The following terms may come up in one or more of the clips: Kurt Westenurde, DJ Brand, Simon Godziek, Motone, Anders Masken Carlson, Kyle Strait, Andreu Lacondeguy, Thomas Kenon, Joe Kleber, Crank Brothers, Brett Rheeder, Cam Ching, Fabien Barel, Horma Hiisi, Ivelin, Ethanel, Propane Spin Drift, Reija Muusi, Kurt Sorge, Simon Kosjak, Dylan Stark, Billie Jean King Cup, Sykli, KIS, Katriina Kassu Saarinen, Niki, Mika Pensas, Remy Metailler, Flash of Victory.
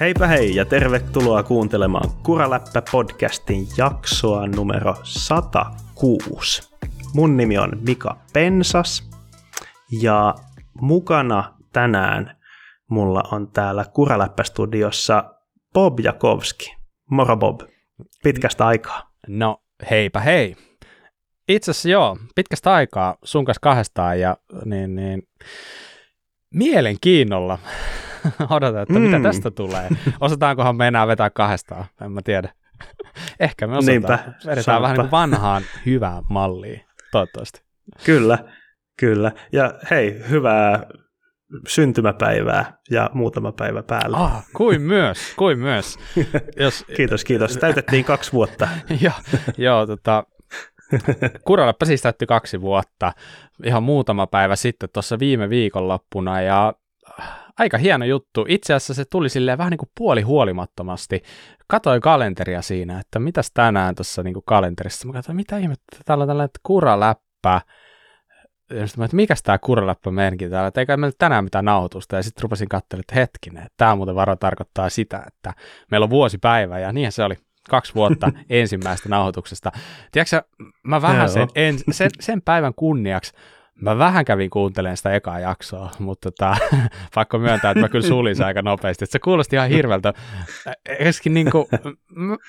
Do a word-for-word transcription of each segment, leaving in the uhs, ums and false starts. Heipä hei ja tervetuloa kuuntelemaan Kuraläppä-podcastin jaksoa numero sata kuusi. Mun nimi on Mika Pensas ja mukana tänään mulla on täällä Kuraläppä-studiossa Bob Jakowski. Moro Bob, pitkästä aikaa. No heipä hei. Itse asiassa joo, pitkästä aikaa sun kanssa kahdestaan ja niin, niin, mielenkiinnolla odotan, että mm. mitä tästä tulee. Osataankohan me enää vetää kahdestaan, en mä tiedä. Ehkä me osataan. Niinpä, vedetään saattaa. Vähän niin kuin vanhaan hyvään malliin, toivottavasti. Kyllä, kyllä. Ja hei, hyvää syntymäpäivää ja muutama päivä päällä. Ah, kuin myös, kuin myös. Jos... Kiitos, kiitos. Täytettiin kaksi vuotta. joo, joo, tota... Kuraläppä siis täytti kaksi vuotta ihan muutama päivä sitten tuossa viime viikonloppuna ja aika hieno juttu. Itse asiassa se tuli silleen vähän niin kuin puoli huolimattomasti. Katoin kalenteria siinä, että mitäs tänään tuossa niin kuin kalenterissa. Mä katsoin, mitä ihmettä, täällä on tällainen kuraläppä. Ja sitten mä, että mikäs tää kuraläppä meinkin täällä, että eikä meillä tänään mitään nautusta. Ja sitten rupesin katselemaan, että hetkinen, että tää muuten varo tarkoittaa sitä, että meillä on vuosipäivä ja niinhän se oli. Kaksi vuotta ensimmäisestä nauhoituksesta. Tiedätkö, mä vähän sen, en, sen, sen päivän kunniaksi, mä vähän kävin kuuntelemaan sitä ekaa jaksoa, mutta tota, pakko myöntää, että mä kyllä sulin sen aika nopeasti. Että se kuulosti ihan hirveältä. Niin kuin,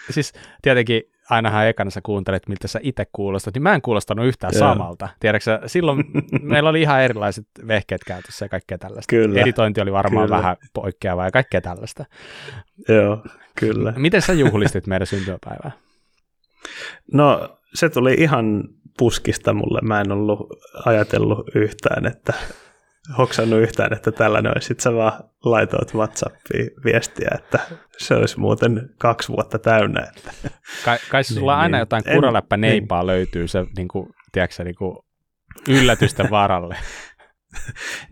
siis tietenkin ainahan ekana sä kuuntelet, miltä sä itse kuulostat, niin mä en kuulostanut yhtään yeah. samalta. Tiedätkö, silloin meillä oli ihan erilaiset vehkeet käytössä ja kaikkea tällaista. Kyllä. Editointi oli varmaan kyllä. vähän poikkeavaa ja kaikkea tällaista. Joo, kyllä. Miten sä juhlistit meidän syntymäpäivää? No se tuli ihan puskista mulle. Mä en ollut ajatellut yhtään, että hoksannut yhtään, että tällainen olisi. Sitten sä vaan laitoit WhatsAppiin viestiä, että se olisi muuten kaksi vuotta täynnä. Että. Kai, kai sulla niin, aina niin, jotain kuraläppäneipaa niin. löytyy se, niin kuin, tiedätkö, niin kuin yllätysten varalle.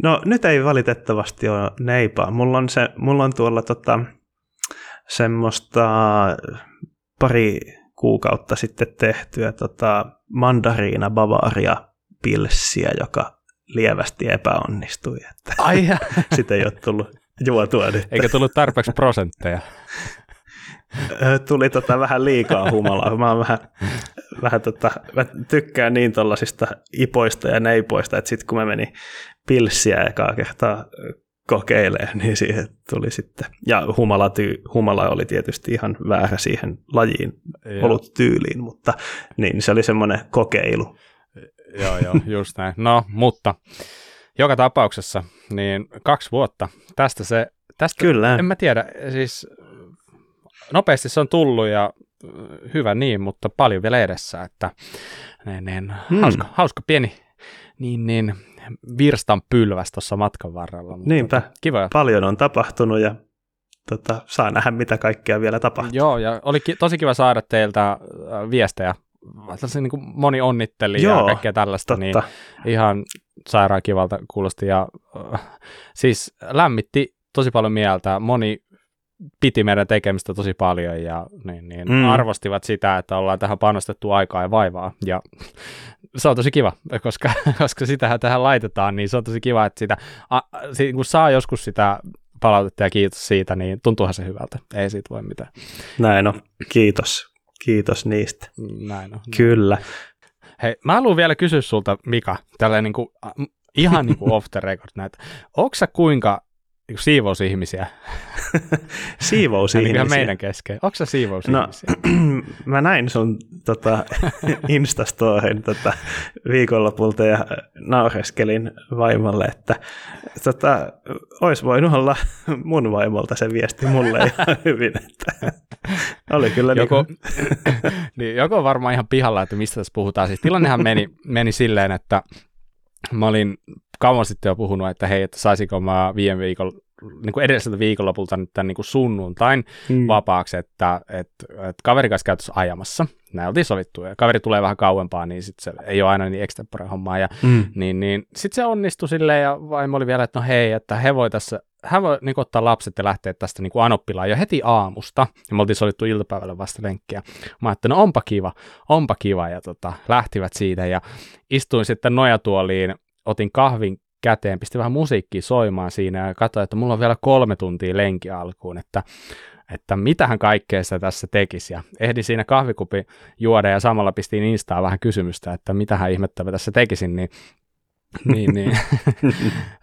No nyt ei valitettavasti ole neipaa. Mulla on, se, mulla on tuolla tota, semmoista pari kuukautta sitten tehtyä tota, mandariina bavaria pilssiä, joka lievästi epäonnistui, että ai sitä ei ole tullut juotua nyt. Eikä tullut tarpeeksi prosentteja? Tuli tota vähän liikaa humalaa. Mä, vähän, vähän tota, mä tykkään niin tollasista ipoista ja neipoista, että sitten kun mä menin pilssiä ekaa kertaa kokeilemaan, niin siihen tuli sitten. Ja humala, tyy, humala oli tietysti ihan väärä siihen lajiin, olut tyyliin, mutta niin, se oli semmoinen kokeilu. Joo, joo, just näin. No, mutta joka tapauksessa, niin kaksi vuotta. Tästä se, tästä kyllä. En mä tiedä, siis nopeasti se on tullut ja hyvä niin, mutta paljon vielä edessä, että niin, niin, hmm. hauska, hauska pieni niin, niin, virstan pylväs tuossa matkan varrella. Niinpä, kiva. Paljon on tapahtunut ja tota, saa nähdä, mitä kaikkea vielä tapahtuu. Joo, ja oli ki- tosi kiva saada teiltä viestejä. Niin kuin moni onnitteli joo, ja kaikkea tällaista, totta. Niin ihan sairaan kivalta kuulosti ja äh, siis lämmitti tosi paljon mieltä, moni piti meidän tekemistä tosi paljon ja niin, niin mm. arvostivat sitä, että ollaan tähän panostettu aikaa ja vaivaa ja se on tosi kiva, koska, koska sitähän tähän laitetaan, niin se on tosi kiva, että sitä, a, kun saa joskus sitä palautetta ja kiitos siitä, niin tuntuuhan se hyvältä, ei siitä voi mitään. Näin on, kiitos. Kiitos niistä. Näin on. Kyllä. Hei, mä haluan vielä kysyä sulta, Mika, tällainen niin kuin, ihan niin kuin off the record näitä. Onko sä kuinka niin kuin siivousihmisiä? Siivousihmisiä? Ihan meidän kesken. Onko sä siivousihmisiä? No, mä näin sun tota, Instastorin tota, viikonlopulta ja naureskelin vaimolle, että tota, olisi voinut olla mun vaimolta se viesti mulle ihan hyvin, että... Oli kyllä joko, niin. niin, joko varmaan ihan pihalla, että mistä tässä puhutaan. Siis tilannehan meni, meni silleen, että mä olin kauan sitten jo puhunut, että hei, että saisinko mä viime viikon, niin kuin edelliseltä viikonlopulta nyt tämän niin kuin sunnuntain mm. vapaaksi, että et, et kaverin kanssa käytössä ajamassa. Näin oltiin sovittu. Ja kaveri tulee vähän kauempaa, niin sit se ei ole aina niin extempore hommaa. Mm. Niin, niin. Sitten se onnistui silleen ja vaimo oli vielä, että no hei, että he voi tässä... Hän voi niin ottaa lapset ja lähteä tästä niin Anoppilaan jo heti aamusta, ja me oltiin sovittu iltapäivällä vasta lenkkiä. Mä ajattelin, no onpa kiva, onpa kiva, ja tota, lähtivät siitä, ja istuin sitten nojatuoliin, otin kahvin käteen, pisti vähän musiikkia soimaan siinä ja katsoin, että mulla on vielä kolme tuntia lenki alkuun, että, että mitähän kaikkea sitä tässä tekisi. Ja ehdin siinä kahvikupin juoda ja samalla pistiin Instaan vähän kysymystä, että mitähän ihmettävä tässä tekisin, niin niin, niin.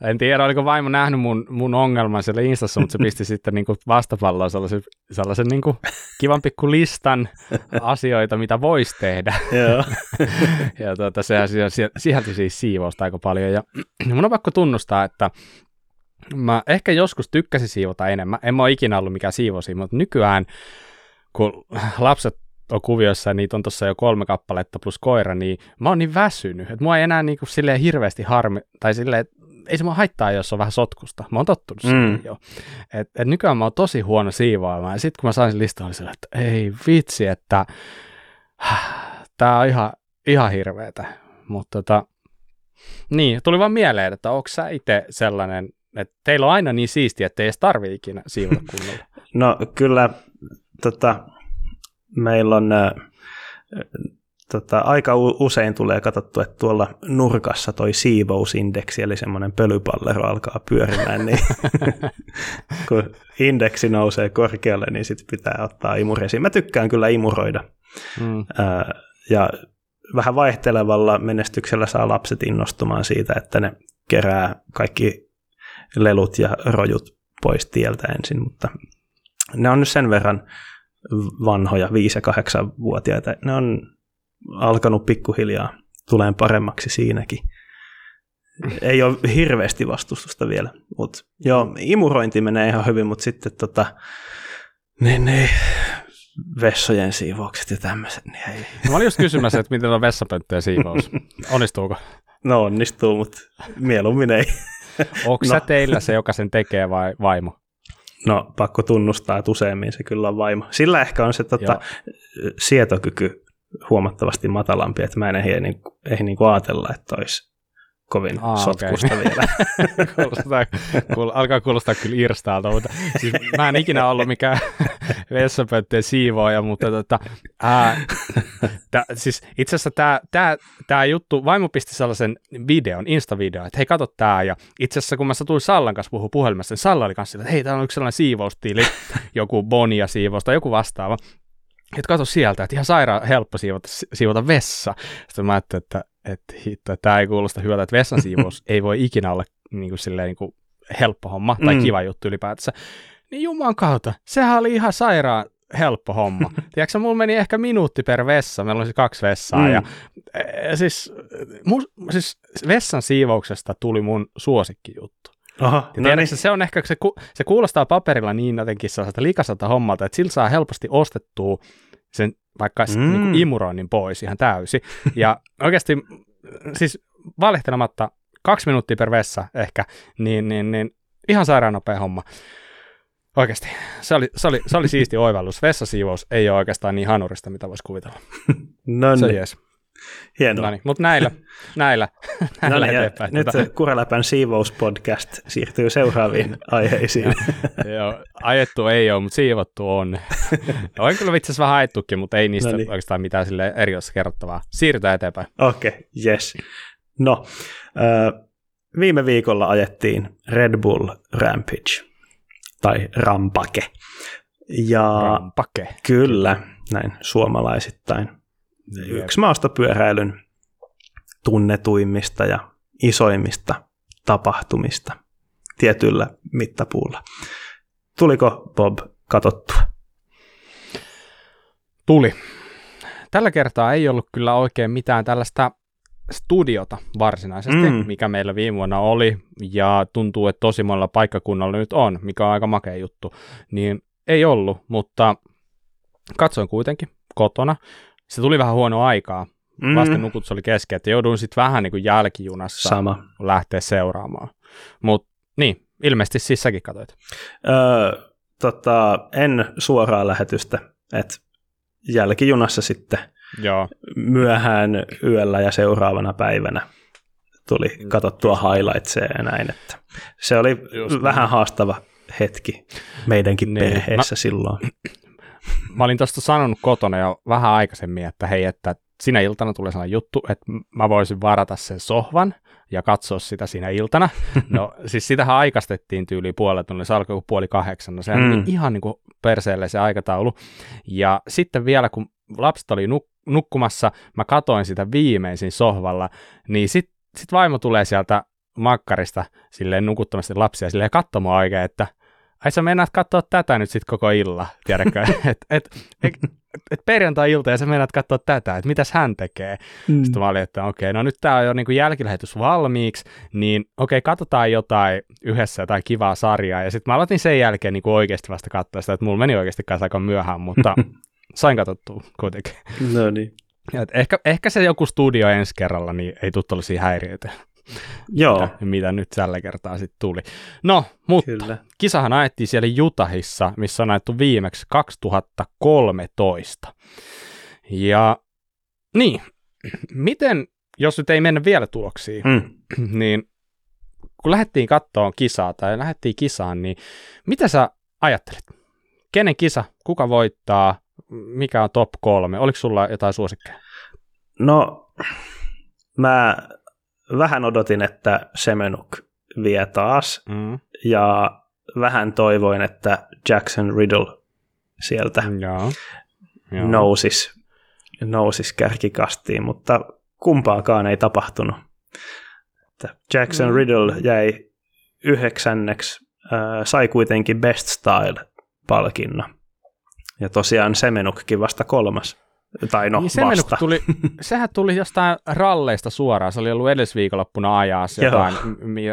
En tiedä, oliko vaimo nähnyt mun, mun ongelman siellä Instassa, mutta se pisti sitten niin kuin vastapalloon sellaisen, sellaisen niin kuin kivan pikku listan asioita, mitä voisi tehdä. Ja tuota, sehän sisälti siis siivousta aika paljon. Ja mun on pakko tunnustaa, että mä ehkä joskus tykkäsin siivota enemmän. En mä ole ikinä ollut mikään siivosi, mutta nykyään, kun lapset on kuviossa, niitä on tuossa jo kolme kappaletta plus koira, niin mä oon niin väsynyt, että mua ei enää niin kuin silleen hirveästi harmi, tai silleen, ei se mua haittaa, jos on vähän sotkusta. Mä oon tottunut mm. siihen jo. Et, et nykyään mä oon tosi huono siivoamaan, ja sit kun mä sain sen listan, oli sille, että ei vitsi, että tää on ihan, ihan hirveetä. Mutta tota, niin, tuli vaan mieleen, että onko sä itse sellainen, että teillä on aina niin siistiä, että ei edes tarvitse ikinä siivota kunnolla. No kyllä, tota... Meillä on ä, tota, aika usein tulee katsottu, että tuolla nurkassa toi siivousindeksi, eli semmoinen pölypallero alkaa pyörimään, niin kun indeksi nousee korkealle, niin sitten pitää ottaa imuresiin. Mä tykkään kyllä imuroida, mm. ä, ja vähän vaihtelevalla menestyksellä saa lapset innostumaan siitä, että ne kerää kaikki lelut ja rojut pois tieltä ensin, mutta ne on nyt sen verran vanhoja, viisi- ja kahdeksanvuotiaita. Ne on alkanut pikkuhiljaa tulemaan paremmaksi siinäkin. Ei ole hirveästi vastustusta vielä, mutta joo, imurointi menee ihan hyvin, mutta sitten tota, niin, niin, vessojen siivoukset ja tämmöiset, niin ei. No, mä olin just kysymässä, että miten on vessapönttöjen siivous. Onnistuuko? No onnistuu, mutta mieluummin ei. Onko no. sä teillä se, joka sen tekee, vai vaimo? No, pakko tunnustaa, että useimmin se kyllä on vaimo. Sillä ehkä on se tota, sietokyky huomattavasti matalampi, että mä en ehdi niin, niin ajatella, että olisi kovin Aa, sotkusta okay. vielä. kuulostaa, kuul, alkaa kuulostaa kyllä irstaalta, mutta siis mä en ikinä ollut mikään vessapönttöjen siivoaja, mutta tota, ää, tä, siis itse asiassa tää, tää, tää juttu, vaimo pisti sellaisen videon, Insta-videon, että hei, kato tää, ja itse asiassa kun mä satuin Sallan kanssa puhua puhelimessa, niin Salla oli kanssa sillä, että hei, täällä on yksi sellainen siivoustiili, joku Bonia siivosta tai joku vastaava, että kato sieltä, että ihan sairaan helppo siivota, siivota vessa. Sitten mä ajattelin, että että hitto, tämä ei kuulosta hyvältä, että vessan siivous ei voi ikinä olla niin kuin, silleen, niin kuin helppo homma tai mm. kiva juttu ylipäätänsä. Niin juman kautta, sehän oli ihan sairaan helppo homma. Tiedätkö, mulla meni ehkä minuutti per vessa, meillä oli siis kaksi vessaa. Mm. Ja, e, siis, mu, siis vessan siivouksesta tuli mun suosikkijuttu. Aha, no niin. Se on ehkä, se, ku, se kuulostaa paperilla niin jotenkin sellaista likasalta hommalta, että sillä saa helposti ostettua sen vaikka mm. niin kuin imuroinnin pois ihan täysin. Ja oikeasti siis valehtelematta kaksi minuuttia per vessa ehkä, niin, niin, niin ihan sairaan nopea homma. Oikeasti. Se oli, se oli, se oli siisti oivallus. Vessasiivous ei ole oikeastaan niin hanurista, mitä voisi kuvitella. No niin. Yes. Hienoa. Mutta näillä, näillä, näillä Noniin, eteenpäin. Nyt tuota. Kuraläpän siivouspodcast siirtyy seuraaviin aiheisiin. Joo, ajettu ei ole, mutta siivottu on. On kyllä itse asiassa vähän ajettukin, mutta ei niistä Noniin. Oikeastaan mitään sille erilaisesta kerrottavaa. Siirrytään eteenpäin. Okei, okay, yes. No, äh, viime viikolla ajettiin Red Bull Rampage, tai Rampake. Ja Rampake. Kyllä, näin suomalaisittain. Yksi maastopyöräilyn tunnetuimmista ja isoimmista tapahtumista tietyllä mittapuulla. Tuliko, Bob, katsottua? Tuli. Tällä kertaa ei ollut kyllä oikein mitään tällaista studiota varsinaisesti, mm. mikä meillä viime vuonna oli, ja tuntuu, että tosi monella paikkakunnalla nyt on, mikä on aika makea juttu. Niin ei ollut, mutta katsoin kuitenkin kotona. Se tuli vähän huonoa aikaa. Lasten mm. nukutus oli kesken, että jouduin sitten vähän niin kuin jälkijunassa Sama. lähteä seuraamaan. Mutta niin, ilmeisesti siis säkin katsoit. Öö, tota, en suoraa lähetystä, että jälkijunassa sitten Joo. myöhään yöllä ja seuraavana päivänä tuli katsottua highlightseja ja näin. Että se oli Just vähän niin. haastava hetki meidänkin niin. perheessä Mä... silloin. Mä olin tuosta sanonut kotona jo vähän aikaisemmin, että hei, että sinä iltana tulee sellainen juttu, että mä voisin varata sen sohvan, ja katsoa sitä siinä iltana. No siis sitähän aikaistettiin tyyliin puolella tunnilla, se alkoi puoli kahdeksan, no se mm. oli ihan niin kuin perseelle se aikataulu. Ja sitten vielä kun lapset oli nuk- nukkumassa, mä katoin sitä viimeisin sohvalla, niin sitten sit vaimo tulee sieltä makkarista silleen nukuttomasti lapsia silleen katsomaan oikein, että ai sä meinaat katsoa tätä nyt sitten koko illan, tiedätkö, että et, et, et perjantai-ilta ja sä meinaat katsoa tätä, että mitäs hän tekee. Mm. Sitten mä olin, että okei, no nyt tää on jo niinku jälkilähetys valmiiksi, niin okei, katsotaan jotain yhdessä, jotain kivaa sarjaa, ja sitten mä aloitin sen jälkeen niinku oikeasti vasta katsoa sitä, että mulla meni oikeasti kanssa aika myöhään, mutta sain katsottua kuitenkin. No niin. Ehkä, ehkä se joku studio ensi kerralla, niin ei tule tällaisia häiriöitä. Joo. Mitä, mitä nyt tällä kertaa sitten tuli. No, mutta kyllä. Kisahan ajettiin siellä Jutahissa, missä on ajettu viimeksi kaksituhattakolmetoista. Ja niin, miten, jos nyt ei mennä vielä tuloksiin, mm. niin kun lähdettiin kattoon kisaa tai lähdettiin kisaan, niin mitä sä ajattelet? Kenen kisa, kuka voittaa, mikä on top kolme? Oliko sulla jotain suosikkeja? No, mä... Vähän odotin, että Semenuk vie taas, mm. ja vähän toivoin, että Jackson Riddle sieltä ja, ja. Nousis, nousis kärkikastiin, mutta kumpaakaan ei tapahtunut. Jackson mm. Riddle jäi yhdeksänneksi, äh, sai kuitenkin Best Style-palkinnon, ja tosiaan Semenukkin vasta kolmas. Tai no, niin Semenuk tuli, sehän tuli jostain ralleista suoraan, se oli ollut edellisviikonloppuna ajaa jotain,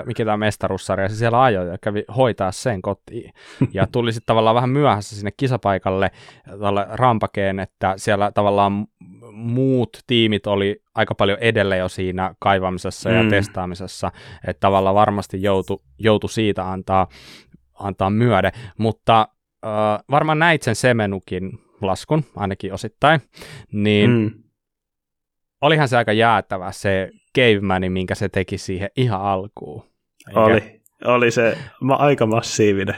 mikä tämä mestaruussarja, se siellä ajoi ja kävi hoitaa sen kotiin. Ja tuli sitten tavallaan vähän myöhässä sinne kisapaikalle tälle rampakeen, että siellä tavallaan muut tiimit oli aika paljon edellä jo siinä kaivamisessa ja mm. testaamisessa, että tavallaan varmasti joutui joutu siitä antaa, antaa myöde, mutta äh, varmaan näit sen Semenukin laskun, ainakin osittain, niin mm. olihan se aika jäätävä se cavemani, minkä se teki siihen ihan alkuun. Eikä? Oli, oli se ma- aika massiivinen.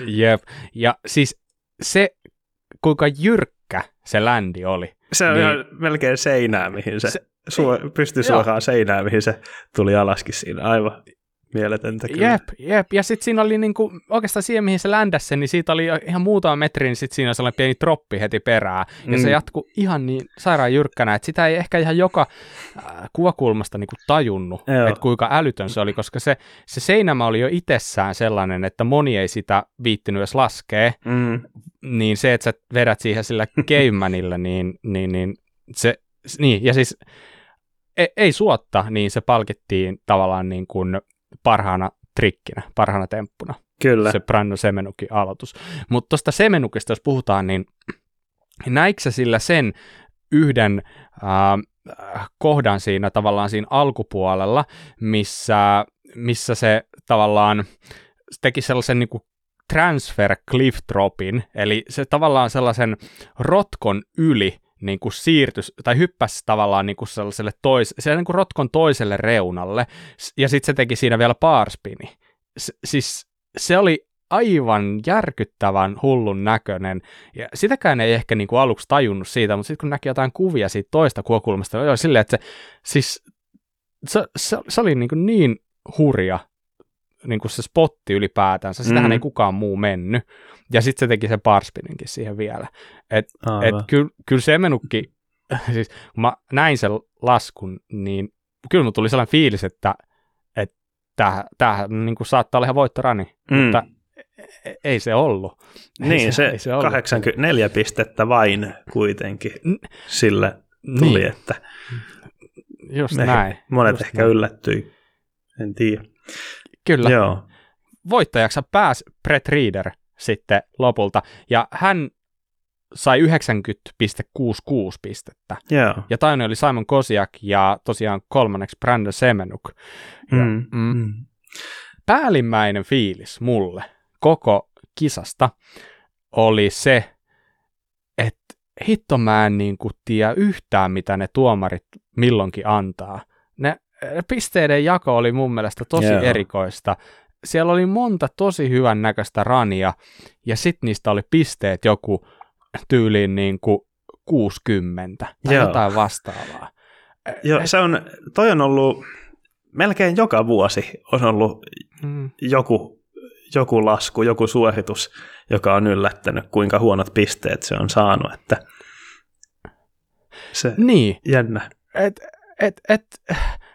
Jep, ja siis se, kuinka jyrkkä se ländi oli. Se niin, on melkein seinää, mihin se, se su- pystyi suoraan seinään, mihin se tuli alaskin siinä, aivan. Mieletöntä kyllä. Jep, jep. Ja sitten siinä oli niinku, oikeastaan siihen, mihin se ländäsi, niin siitä oli ihan muutama metrin, niin sitten siinä oli sellainen pieni troppi heti perään. Ja mm. se jatkui ihan niin sairaan jyrkkänä, että sitä ei ehkä ihan joka äh, kuvakulmasta niinku tajunnut, että kuinka älytön se oli, koska se, se seinämä oli jo itsessään sellainen, että moni ei sitä viittinyt edes laskea. Mm. Niin se, että sä vedät siihen sillä cavemanilla, niin, niin, niin se, niin, ja siis ei, ei suotta, niin se palkittiin tavallaan niin kuin parhaana trikkinä, parhaana temppuna. Kyllä. Se Brandon Semenukin aloitus. Mutta tuosta Semenukista, jos puhutaan, niin näikö sä sillä sen yhden äh, kohdan siinä tavallaan siinä alkupuolella, missä, missä se tavallaan teki sellaisen niin kuin transfer cliff dropin, eli se tavallaan sellaisen rotkon yli niin kuin siirtys, tai hyppäsi tavallaan niin kuin sellaiselle tois, niin kuin rotkon toiselle reunalle, ja sitten se teki siinä vielä baarspini. S- siis se oli aivan järkyttävän hullun näköinen, ja sitäkään ei ehkä niin kuin aluksi tajunnut siitä, mutta sitten kun näki jotain kuvia siitä toista kuokulmasta, oli silleen, että se, siis, se, se, se oli niin, kuin niin hurja, niin kuin se spotti ylipäätänsä, sitähän mm. ei kukaan muu mennyt. Ja sitten se teki sen barspininkin siihen vielä. Että et kyllä kyl Semenukki, siis kun mä näin sen laskun, niin kyllä mun tuli sellainen fiilis, että et tämähän niin saattaa olla ihan voittorani, mm. mutta ei se ollut. Ei niin, se, se, se ollut. kahdeksankymmentäneljä pistettä vain kuitenkin sillä tuli, niin. Että just näin. Monet just ehkä näin. Yllättyi, en tiedä. Kyllä. Joo. Voittajaksi pääsi Brett Rheeder sitten lopulta, ja hän sai yhdeksänkymmentä pilkku kuusikymmentäkuusi pistettä. Joo. Ja toinen oli Simon Kosjak, ja tosiaan kolmanneksi Brandon Semenuk. Ja, mm. Mm, päällimmäinen fiilis mulle koko kisasta oli se, että hitto mä en niin kuin tiedä yhtään, mitä ne tuomarit milloinkin antaa. Ne pisteiden jako oli mun mielestä tosi yeah. erikoista. Siellä oli monta tosi hyvän näköistä rania, ja sitten niistä oli pisteet joku tyyliin niin kuin kuusikymmentä tai yeah. jotain vastaavaa. Joo, se on, toi on ollut melkein joka vuosi on ollut mm. joku, joku lasku, joku suoritus, joka on yllättänyt, kuinka huonot pisteet se on saanut. Että se niin. Jännä. Et, et, et,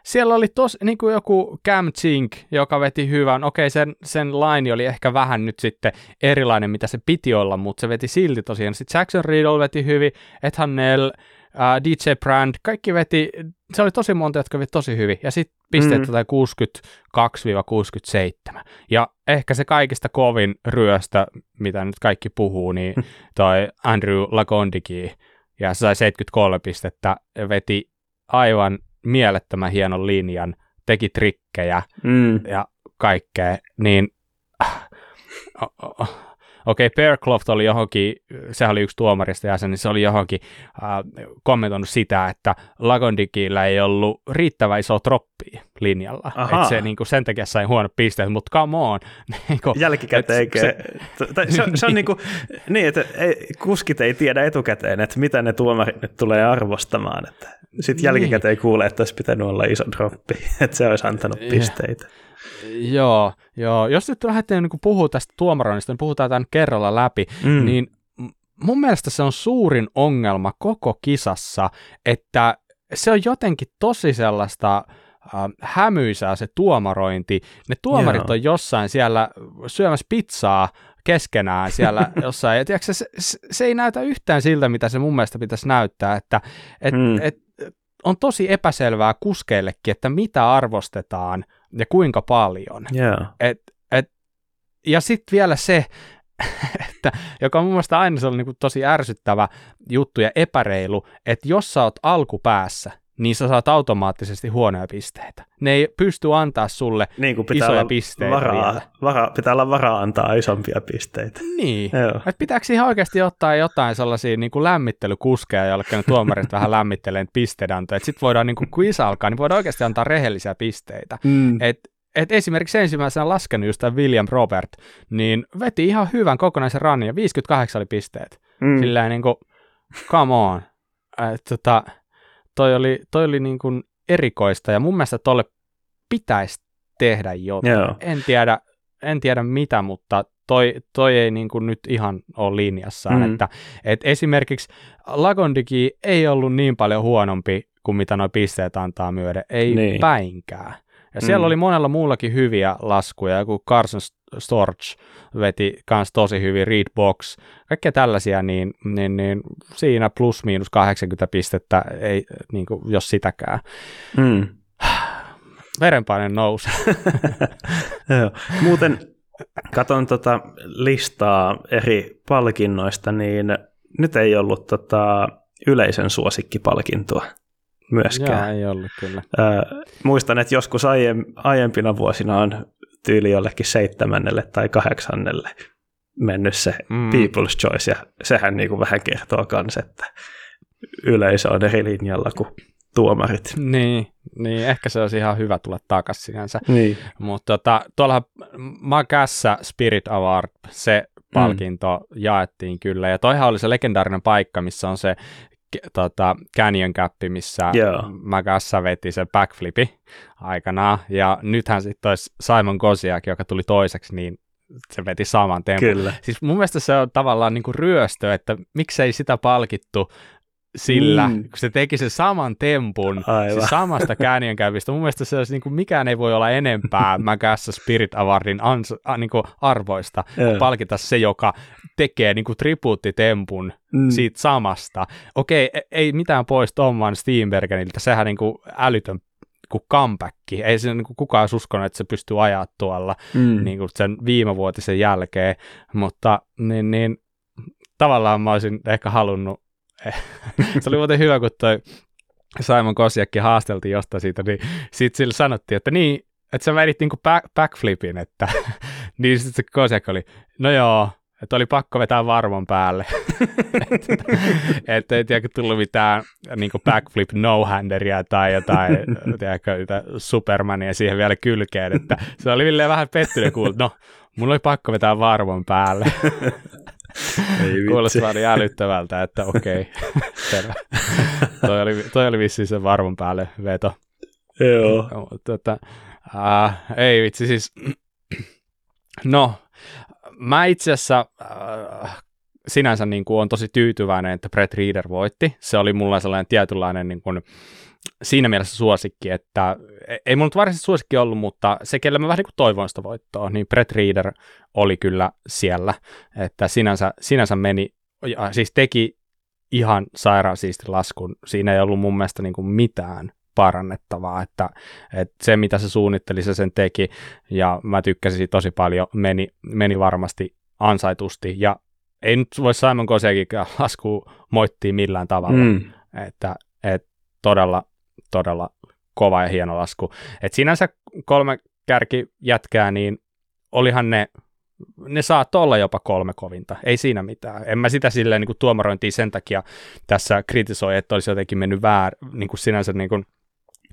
siellä oli tosi niin kuin joku Cam Ching, joka veti hyvän. Okei, sen, sen line oli ehkä vähän nyt sitten erilainen, mitä se piti olla, mutta se veti silti tosiaan. Sitten Jackson Riddle veti hyvin, Ethanel, Uh, D J Brand, kaikki veti, se oli tosi monta, jotka veti tosi hyvin, ja sitten pisteet mm. kuusikymmentäkaksi kuusikymmentäseitsemän, ja ehkä se kaikista kovin ryöstö, mitä nyt kaikki puhuu, niin toi Andreu Lacondeguy, ja se sai seitsemänkymmentäkolme pistettä, veti aivan mielettömän hienon linjan, teki trikkejä, mm. ja kaikkea, niin oh, oh, oh. Okei, okay, Bearcloft oli johonkin, sehän oli yksi tuomarista jäsen, niin se oli johonkin äh, kommentoinut sitä, että Lagondikillä ei ollut riittävän iso troppi linjalla. Että se niinku sen takia sai huonot pisteet, mutta come on. Niinku, jälkikäteen. Se, se, se on niin kuin, niin, että ei, kuskit ei tiedä etukäteen, että mitä ne tuomarit nyt tulee arvostamaan. Sitten jälkikäteen niin. Kuulee, että olisi pitänyt olla iso droppi, että se olisi antanut pisteitä. Yeah. Joo, joo, jos nyt lähdetään niin puhumaan tästä tuomaroinnista, niin puhutaan tämän kerralla läpi, mm. niin mun mielestä se on suurin ongelma koko kisassa, että se on jotenkin tosi sellaista äh, hämyisää se tuomarointi. Ne tuomarit yeah. on jossain siellä syömässä pizzaa keskenään siellä jossain, ja tiiäksä, se, se ei näytä yhtään siltä, mitä se mun mielestä pitäisi näyttää, että et, mm. et, on tosi epäselvää kuskeillekin, että mitä arvostetaan ja kuinka paljon. Yeah. Et, et, ja sitten vielä se, että, joka on mun mielestä aina se on niinku tosi ärsyttävä juttu ja epäreilu, että jos sä oot alkupäässä, niin sä saat automaattisesti huonoja pisteitä. Ne ei pysty antaa sulle niin isoja pisteitä. Varaa, vara, pitää olla varaa antaa isompia pisteitä. Niin. Et pitääkö siihen oikeasti ottaa jotain sellaisia niin kuin lämmittelykuskeja, jollekin ne tuomarit vähän lämmittelee pisteitä antaa. Sitten voidaan, niin kuin, kun isä alkaa, niin voidaan oikeasti antaa rehellisiä pisteitä. Mm. Et, et esimerkiksi ensimmäisenä laskenut just tämän William Robert, niin veti ihan hyvän kokonaisen runnin ja viisikymmentäkahdeksan oli pisteet. Mm. Silleen niin kuin, come on. Et, tota... Toi oli, toi oli niin kuin erikoista, ja mun mielestä tolle pitäisi tehdä jotain. Joo. En tiedä, en tiedä mitä, mutta toi, toi ei niin kuin nyt ihan ole linjassaan. Mm-hmm. Että, et esimerkiksi Lacondeguy ei ollut niin paljon huonompi kuin mitä nuo pisteet antaa myöden. Ei niin. Päinkään. Ja siellä mm-hmm. oli monella muullakin hyviä laskuja, joku Carson Storch veti kans tosi hyvin, Readbox, kaikkea tällaisia, niin, niin, niin siinä plus miinus kahdeksankymmentä pistettä, ei, niin kuin, jos sitäkään. Mm. Verenpaine nousi. Muuten katson tota listaa eri palkinnoista, niin nyt ei ollut tota yleisen suosikkipalkintoa myöskään. Joo, ei ollut kyllä. Ö, muistan, että joskus aie- aiempina vuosina on tyyli jollekin seitsemännelle tai kahdeksannelle mennyt se mm. People's Choice, ja sehän niin kuin vähän kertoo kans, että yleisö on eri linjalla kuin tuomarit. Niin, niin ehkä se olisi ihan hyvä tulla takaisin sinänsä. Niin. Mutta tota, tuollahan Magassa Spirit Award, se palkinto mm. jaettiin kyllä, ja toihan oli se legendaarinen paikka, missä on se Tota, Canyon Cappi, missä yeah. Magassa veti se backflipi aikanaan, ja nythän sitten olisi Simon Godziek, joka tuli toiseksi, niin se veti saman tempun. Siis mun mielestä se on tavallaan niinku ryöstö, että miksei sitä palkittu sillä, mm. kun se teki sen saman tempun, siis samasta Canyon Capista. Mun mielestä se olisi, niinku, mikään ei voi olla enempää Magassa Spirit Awardin ans, a, niinku arvoista, yeah. kun palkita se, joka tekee niinku tribuuttitempun mm. siitä samasta. Okei, ei mitään pois Tom van Steenbergeniltä, sehän niinku älytön kuin comeback. Ei se niinku kukaan uskonut, että se pystyy ajaa tuolla mm. niinku sen viimevuotisen jälkeen, mutta niin, niin, tavallaan mä olisin ehkä halunnut. Se oli muuten hyvä, kun toi Simon Kosjakki haasteltiin jostain siitä, niin sitten sille sanottiin, että niin, että sä vedit niinku back, backflipin, että niin sitten se Kosjakki oli, no joo, että oli pakko vetää varmon päälle. Että ei tiedäkö tullut mitään niinku backflip no-handeria tai jotain tiedäkö, Supermania siihen vielä kylkeen, että se oli vielä vähän pettynyt kuullut, no, mulla oli pakko vetää varmon päälle. Kuulostaa niin älyttävältä, että okei, okay. Selvä. Toi oli, toi oli vissiin sen varvon päälle veto. Joo. Tätä, äh, ei vitsi siis, no mä itse asiassa äh, sinänsä niin kuin on tosi tyytyväinen, että Brett Rheeder voitti. Se oli mulla sellainen tietynlainen niin kuin, siinä mielessä suosikki, että ei mulla nyt varsinaisesti suosikki ollut, mutta se, kelle mä vähän niin kuin toivoin sitä voittoa, niin Brett Rheeder oli kyllä siellä, että sinänsä, sinänsä meni, ja siis teki ihan sairaan siisti laskun. Siinä ei ollut mun mielestä niin kuin mitään parannettavaa, että, että se mitä se suunnitteli, se sen teki, ja mä tykkäsin tosi paljon, meni, meni varmasti ansaitusti, ja ei nyt voi Simon Kosjakin laskua moittia millään tavalla, mm. että et todella, todella kova ja hieno lasku. Et sinänsä kolme kärki jätkää, niin olihan ne, ne saat olla jopa kolme kovinta, ei siinä mitään. En mä sitä silleen niin kuin tuomarointia sen takia tässä kritisoi, että olisi jotenkin mennyt väär, niin kuin sinänsä niin kuin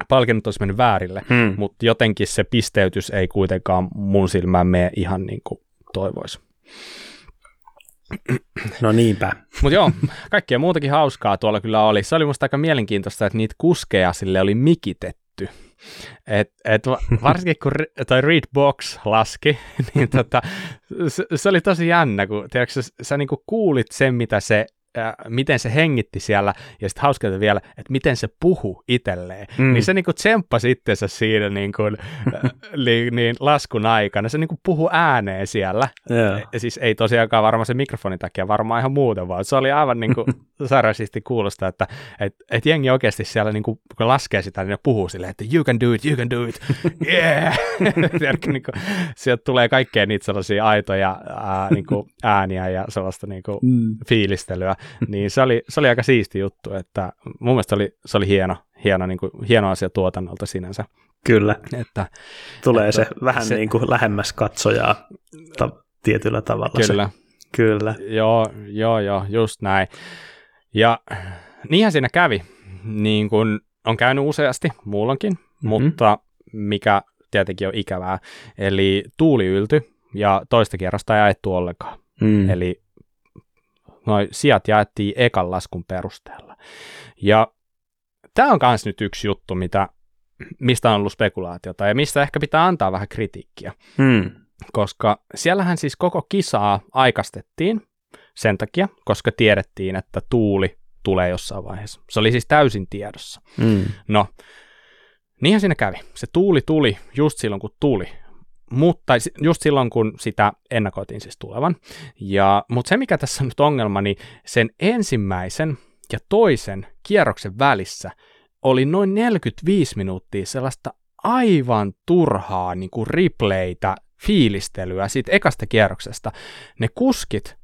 palkinnot olisi mennyt väärille, mm. mutta jotenkin se pisteytys ei kuitenkaan mun silmään mene ihan niin kuin toivoisi. No niinpä. Mutta joo, kaikkea muutakin hauskaa tuolla kyllä oli. Se oli musta aika mielenkiintoista, että niitä kuskeja sille oli mikitetty. Et, et varsinkin kun toi Readbox laski, niin tota, se, se oli tosi jännä, kun tiedätkö, sä, sä niinku kuulit sen, mitä se, äh, miten se hengitti siellä, ja sitten hauskalta vielä, että miten se puhui itselleen. Mm. Niin se niinku tsemppasi itsensä siinä niinku, äh, li, niin laskun aikana. Se niinku puhui ääneen siellä. Yeah. E, siis ei tosiaankaan varmaan se mikrofonin takia, varmaan ihan muuten, vaan se oli aivan niinku sairaisesti kuulosta, että et, et jengi oikeasti siellä niinku, kun laskee sitä, niin ne puhuu silleen, että you can do it, you can do it, yeah! niinku, sieltä tulee kaikkea niitä sellaisia aitoja ää, niinku, ääniä ja sellaista niinku, mm. fiilistelyä. Niin se oli, se oli aika siisti juttu, että mun mielestä oli, se oli hieno, hieno, niin kuin, hieno asia tuotannolta sinänsä. Kyllä, että, tulee että, se vähän se, niin kuin lähemmäs katsojaa ta, tietyllä tavalla. Kyllä, se. Kyllä. Joo, joo, joo, just näin. Ja niinhän siinä kävi, niin kuin on käynyt useasti muullakin, mm-hmm. mutta mikä tietenkin on ikävää, eli tuuli yltyi ja toista kierrosta ei ajettu ollenkaan, mm. eli noi sijat jaettiin ekan laskun perusteella. Ja tämä on myös nyt yksi juttu, mitä, mistä on ollut spekulaatiota ja mistä ehkä pitää antaa vähän kritiikkiä, hmm. koska siellähän siis koko kisaa aikastettiin sen takia, koska tiedettiin, että tuuli tulee jossain vaiheessa. Se oli siis täysin tiedossa. Hmm. No, niinhän siinä kävi. Se tuuli tuli just silloin, kun tuli. Mutta just silloin, kun sitä ennakoitiin siis tulevan. Ja, mutta se, mikä tässä on nyt ongelma, niin sen ensimmäisen ja toisen kierroksen välissä oli noin neljäkymmentäviisi minuuttia sellaista aivan turhaa niin kuin replaytä, fiilistelyä siitä ekasta kierroksesta. Ne kuskit,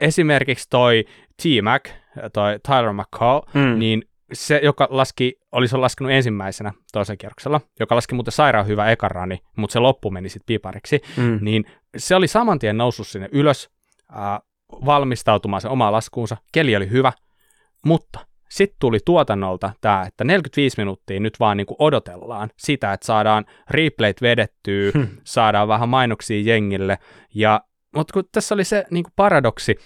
esimerkiksi toi T-Mac, toi Tyler McCall, mm. niin se, joka laski, olisi laskenut ensimmäisenä toisella kierroksella, joka laski muuten sairaan hyvä ekarani, mutta se loppu meni sitten pipariksi, mm. niin se oli saman tien noussut sinne ylös äh, valmistautumaan sen omaa laskuunsa. Keli oli hyvä, mutta sitten tuli tuotannolta tämä, että neljäkymmentäviisi minuuttia nyt vaan niinku odotellaan sitä, että saadaan replayt vedettyä, hmm. saadaan vähän mainoksia jengille, ja, mutta kun tässä oli se niinku paradoksi,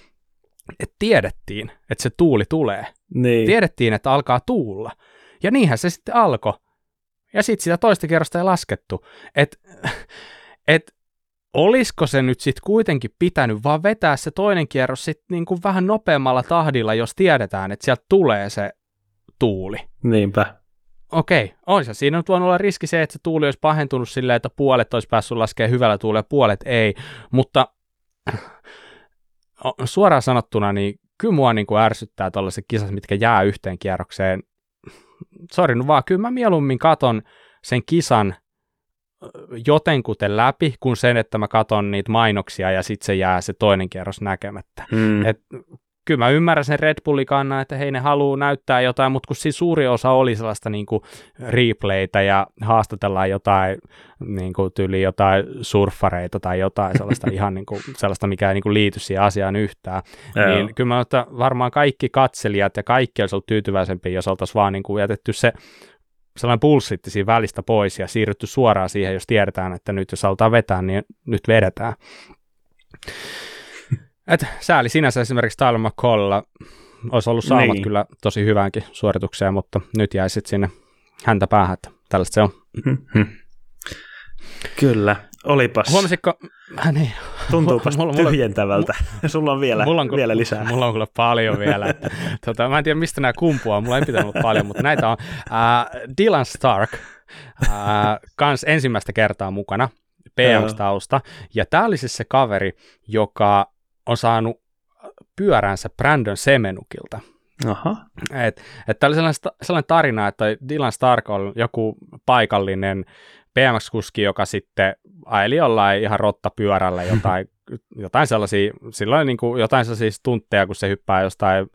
että tiedettiin, että se tuuli tulee. Niin. Tiedettiin, että alkaa tuulla. Ja niinhän se sitten alkoi. Ja sitten sitä toista kerrosta ei laskettu. Että et, olisiko se nyt sitten kuitenkin pitänyt vaan vetää se toinen kierros sitten niinku vähän nopeammalla tahdilla, jos tiedetään, että sieltä tulee se tuuli. Niinpä. Okei, on se. Siinä on voinut olla riski se, että se tuuli olisi pahentunut silleen, että puolet olisi päässyt laskemaan hyvällä tuulella, puolet ei. Mutta suoraan sanottuna, niin kyllä mua niin kuin ärsyttää tällaiset kisat, mitkä jää yhteen kierrokseen. Sori, no vaan kyllä mä mieluummin katon sen kisan jotenkuten läpi, kuin sen, että mä katon niitä mainoksia ja sitten se jää se toinen kierros näkemättä. Mm. Et, kyllä mä ymmärrän sen Red Bullin kannan, että hei, ne haluaa näyttää jotain, mutta kun siinä suuri osa oli sellaista niin kuin replaytä ja haastatellaan jotain niin kuin tyyli jotain surffareita tai jotain sellaista, ihan niin kuin, sellaista mikä ei niin kuin liity siihen asiaan yhtään, ja niin joo. Kyllä mä että varmaan kaikki katselijat ja kaikki olisi ollut tyytyväisempiä, jos oltaisiin vaan niin kuin jätetty se sellainen bullshitti siinä välistä pois ja siirrytty suoraan siihen, jos tiedetään, että nyt jos halutaan vetää, niin nyt vedetään. Et sääli sinänsä esimerkiksi Tyler McCallilla olisi ollut saamat niin. Kyllä tosi hyväänkin suorituksia, mutta nyt jäi sitten sinne häntä päähän, että Tällaista se on. Mm-hmm. Kyllä, olipas. Huomasitko? Äh, niin. Tuntuupas mulla, mulla, tyhjentävältä. Mulla, Sulla on vielä, mulla on, vielä lisää. Mulla on kyllä paljon vielä. tota, mä en tiedä, mistä nämä kumpuaa. Mulla ei pitänyt olla paljon, mutta näitä on. Äh, Dylan Stark äh, kans ensimmäistä kertaa mukana. P M-tausta. Ja tää oli siis se kaveri, joka on saanut pyöränsä Brandon Semenukilta. Aha. Et, et tää oli sellainen, sellainen tarina, että Dylan Stark on joku paikallinen P M X-kuski, joka sitten aili jollain ihan rottapyörällä jotain, jotain sellaisia, silloin niin kuin jotain sellaisia stuntteja, kun se hyppää jostain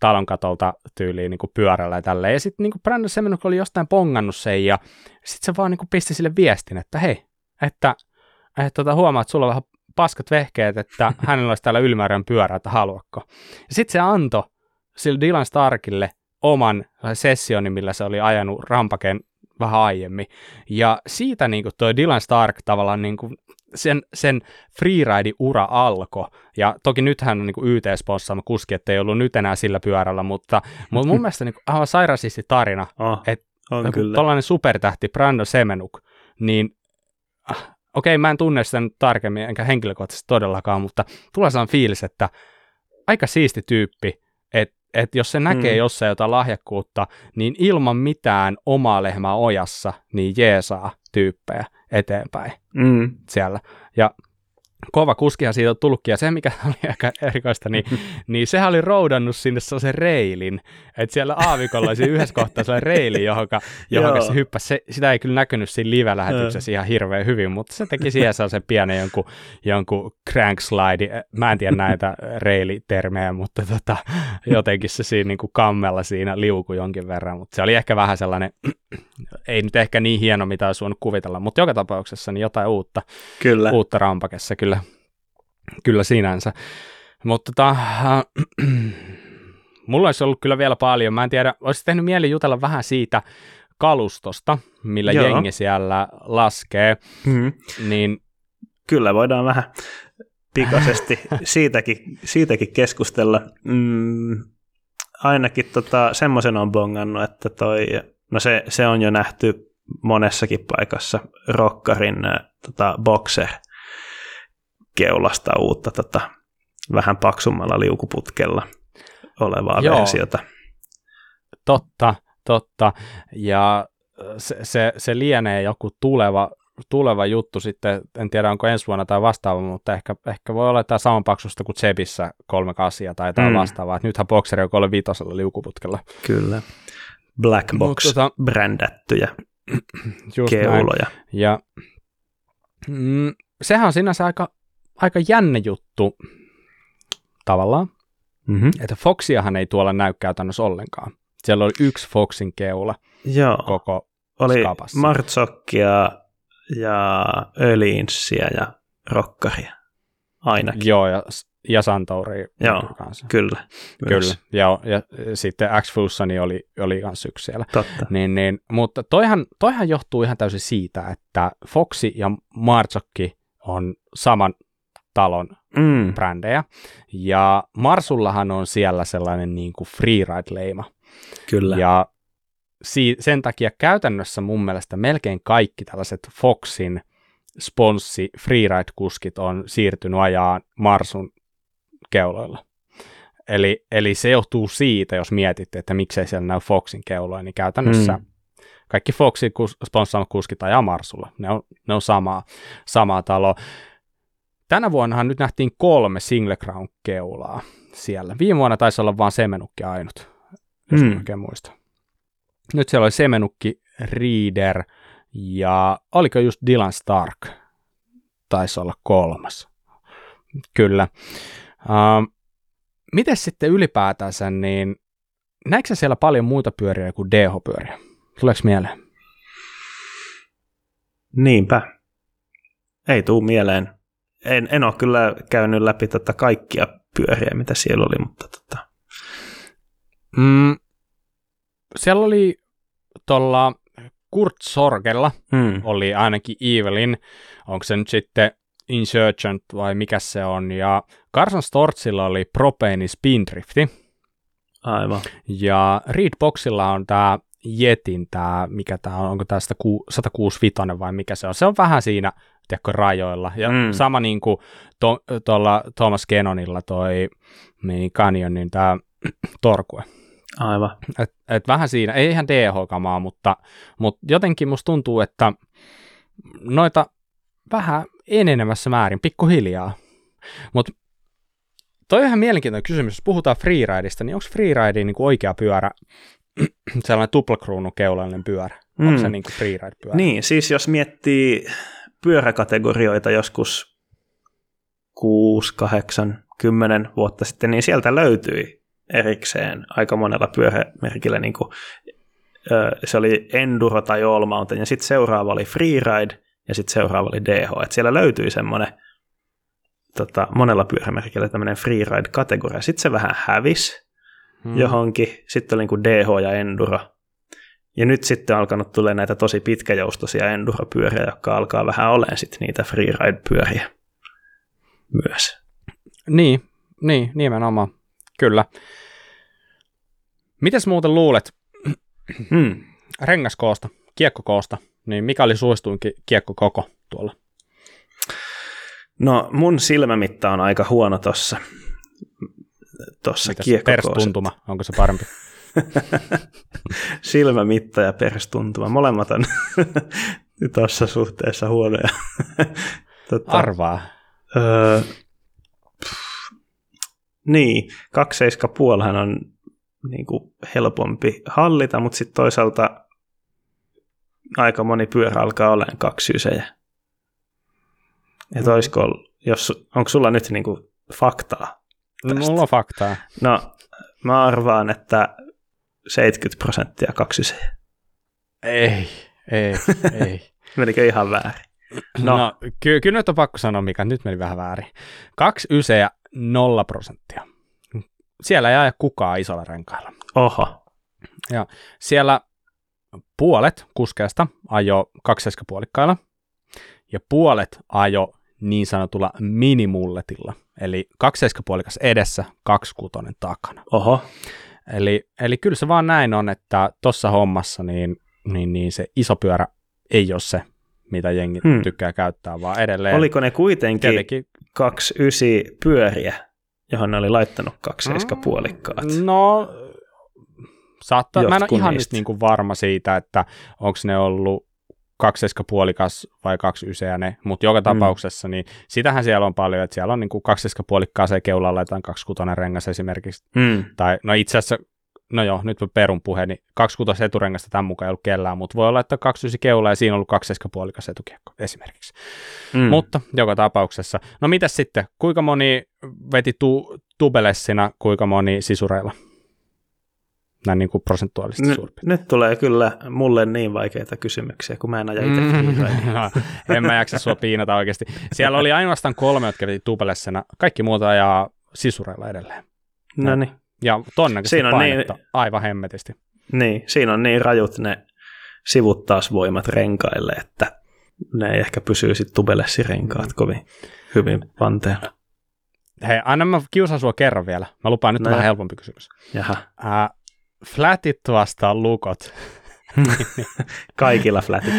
talon katolta tyyliin niin kuin pyörällä ja tälleen. Ja sitten niin kuin Brandon Semenuk oli jostain pongannut sen ja sitten se vaan niin kuin pisti sille viestin, että hei, että, että tuota, huomaat, että sulla on vähän paskat vehkeet, että hänellä olisi täällä ylmärän pyörä, että haluatko. Ja sitten se antoi sille Dylan Starkille oman sessionin, millä se oli ajanut Rampaken vähän aiemmin. Ja siitä niin kuin toi Dylan Stark tavallaan niin kuin sen, sen freeride-ura alkoi. Ja toki nythän on niin kuin Y T-sponsaama kuski, ettei ollut nyt enää sillä pyörällä, mutta, mutta mun mielestä niin kuin, aivan sairaasisti tarina, oh, että tuollainen supertähti Brandon Semenuk, niin okei, mä en tunne sitä nyt tarkemmin, enkä henkilökohtaisesti todellakaan, mutta tulee sellainen fiilis, että aika siisti tyyppi, että et jos se näkee mm. jossain jotain lahjakkuutta, niin ilman mitään omaa lehmää ojassa, niin jeesaa tyyppejä eteenpäin mm. siellä. Ja kova kuskihan siitä on tullutkin, ja se mikä oli aika erikoista, niin, niin sehän oli roudannut sinne sellaisen reilin, että siellä aavikolla oli yhdessä kohtaa sellainen reili, johonka, johonka se hyppäsi. Se, sitä ei kyllä näkynyt siinä live-lähetyksessä ihan hirveän hyvin, mutta se teki siihen sellaisen pienen jonkun, jonkun crankslide, mä en tiedä näitä reilitermejä, mutta tota, jotenkin se siinä niin kuin kammella siinä liukui jonkin verran, mutta se oli ehkä vähän sellainen, ei nyt ehkä niin hieno, mitä olisi voinut kuvitella, mutta joka tapauksessa niin jotain uutta, kyllä. uutta Rampakessa kyllä. Kyllä sinänsä, mutta tota, äh, mulla olisi ollut kyllä vielä paljon, mä en tiedä, olisi tehnyt mieli jutella vähän siitä kalustosta, millä Joo. jengi siellä laskee, mm-hmm. niin kyllä voidaan vähän pikaisesti siitäkin, siitäkin keskustella, mm, ainakin tota, semmoisen on bongannut, että toi, no se, se on jo nähty monessakin paikassa, rockarin tota, boxer, keulasta uutta tota, vähän paksummalla liukuputkella olevaa Joo. versiota. Totta, totta. Ja se, se, se lienee joku tuleva, tuleva juttu sitten, en tiedä onko ensi vuonna tai vastaava, mutta ehkä, ehkä voi olla jotain samanpaksusta kuin Zebissä kolme kahdeksan tai jotain mm. vastaavaa. Et nythän bokseri on kolme viisi liukuputkella. Kyllä. Black box tota, brändättyjä keuloja. Näin. Ja, mm, sehän on sinänsä aika Aika jänne juttu tavallaan, mm-hmm. että Foxiahan ei tuolla näy käytännössä ollenkaan. Siellä oli yksi Foxin keula Joo. koko oli skapassa. Oli Martsokkia ja Ölinssiä ja Rockaria ainakin. Joo, ja, ja Santouri. Joo, kyllä. Kyllä, ja, ja sitten X-Fussani oli, oli ihan yksi siellä. Totta. Niin, niin, mutta toihan, toihan johtuu ihan täysin siitä, että Foxi ja Martsokki on saman talon mm. brändejä, ja Marsullahan on siellä sellainen niin kuin freeride-leima. Kyllä. Ja si- sen takia käytännössä mun mielestä melkein kaikki tällaiset Foxin sponssi freeride-kuskit on siirtynyt ajaa Marsun keuloilla. Eli, eli se johtuu siitä, jos mietitte, että miksei siellä näy Foxin keuloja, niin käytännössä mm. kaikki Foxin kus- sponssaamat kuskit ajaa Marsulla. Ne on, ne on samaa, samaa taloa. Tänä vuonnahan nyt nähtiin kolme single crown-keulaa siellä. Viime vuonna taisi olla vaan Semenukki ainut, jos mm. oikein muista. Nyt siellä oli Semenukki, Rheeder ja oliko just Dylan Stark? Taisi olla kolmas. Kyllä. Ähm, miten sitten ylipäätänsä, niin näetkö siellä paljon muita pyöriä kuin D H-pyöriä? Tuleeko mieleen? Niinpä. Ei tuu mieleen. En, en ole kyllä käynyt läpi tota kaikkia pyöriä, mitä siellä oli, mutta tota. Mm, siellä oli tuolla Kurt Sorgella, hmm. oli ainakin Ivelin, onko se nyt sitten Insurgent vai mikä se on, ja Carson Storchilla oli Propane Spin Drifti. Aivan. Ja Readboxilla on tämä Jetin tämä, mikä tämä on, onko tämä sata kuusikymmentäviisi vai mikä se on, se on vähän siinä tiedätkö, rajoilla. Ja mm. sama niin kuin tuolla to, Thomas Kenonilla toi niin Canyonin niin tämä Torque. Aivan. Et, et vähän siinä, ei ihan D H-kamaa, mutta, mutta jotenkin musta tuntuu, että noita vähän enenemässä määrin, pikkuhiljaa. Mutta toi on ihan mielenkiintoinen kysymys, jos puhutaan freeridesta, niin onko freeride niin kuin oikea pyörä, sellainen tuplakruunukeulainen pyörä? Mm. Onko se niin kuin freeride-pyörä? Niin, siis jos miettii pyöräkategorioita joskus kuusi, kahdeksan, kymmenen vuotta sitten, niin sieltä löytyi erikseen aika monella pyörämerkillä. Niin kuin, se oli Enduro tai All Mountain, ja sitten seuraava oli freeride, ja sitten seuraava oli D H. Et siellä löytyi semmoinen tota, monella pyörämerkillä tämmöinen freeride-kategoria. Sitten se vähän hävisi hmm. johonkin. Sitten oli niin kuin D H ja Enduro. Ja nyt sitten on alkanut tulemaan näitä tosi pitkäjoustoisia Enduro-pyöriä, jotka alkaa vähän olemaan sitten niitä freeride-pyöriä myös. Niin, niin, nimenomaan. Kyllä. Mites muuten luulet hmm. rengaskoosta, kiekkokoosta, niin mikä oli suosituin kiekkokoko tuolla? No mun silmämitta on aika huono tossa, tossa kiekkokoossa. Perstuntuma, onko se parempi? Silmämitta ja perstuntuma, molemmat on tossa suhteessa huonoja. tota, Arvaa. Öö, Niin, kaksiseiskapuolihan on niin kuin helpompi hallita, mutta sitten toisaalta aika moni pyörä alkaa olemaan kaksisysejä. Että olisiko, jos, onko sulla nyt niin kuin faktaa tästä? Mulla on faktaa. No, mä arvaan, että seitsemänkymmentä prosenttia kaksisysejä. Ei, ei, ei. Menikö ihan väärin? No, no ky- kyllä nyt on pakko sanoa, Mika, nyt meni vähän väärin. Kaksisysejä. Nolla prosenttia. Siellä ei aja kukaan isolla renkailla. Oho. Ja siellä puolet kuskeista ajo kaksiseiskapuolikkailla ja puolet ajo niin sanotulla minimulletilla. Eli kaksiseiskapuolikas edessä, kaksikutonen takana. Oho. Eli, eli kyllä se vaan näin on, että tuossa hommassa niin, niin, niin se iso pyörä ei ole se, mitä jengi hmm. tykkää käyttää, vaan edelleen. Oliko ne kuitenkin tietenkin kaksi yhdeksän pyöriä, johon ne oli laittanut kaksi seitsemän puolikkaat? No, saattaa. Mä en ole ihan niistä niin kuin varma siitä, että onko ne ollut kaksi seitsemän puolikas vai kaksi yhdeksän ne, mutta joka tapauksessa, hmm. niin sitähän siellä on paljon, että siellä on niin kuin kaksi seitsemän puolikkaaseen keulalla jotain kaksikutonen rengas esimerkiksi, hmm. tai no itse asiassa no joo, nyt perun puhe, niin kaksikuusi eturengasta tämän mukaan ei ollut kellään, mutta voi olla, että kaksi yhdeksän keula ja siinä on ollut kaksiseiskapuolikas etukiekko esimerkiksi. Mm. Mutta joka tapauksessa. No mitäs sitten, kuinka moni veti tu- tubelessina, kuinka moni sisureilla? Näin niin kuin prosentuaalisesti N- suurin. Nyt tulee kyllä mulle niin vaikeita kysymyksiä, kun mä en aja itse mm. no, en mä jaksa sua piinata oikeasti. Siellä oli ainoastaan kolme, jotka veti tubelessina. Kaikki muuta ajaa sisureilla edelleen. No, no niin. Ja todennäköisesti painetta niin, aivan hemmetisti. Niin, siinä on niin rajut ne sivut taas voimat renkaille, että ne ei ehkä pysyy sitten tubelessi renkaat kovin hyvin panteella. Hei, anna mä kiusan sua kerran vielä. Mä lupaan nyt no, vähän helpompi kysymys. Jaha. Äh, flatit vastaan lukot. Kaikilla flatit.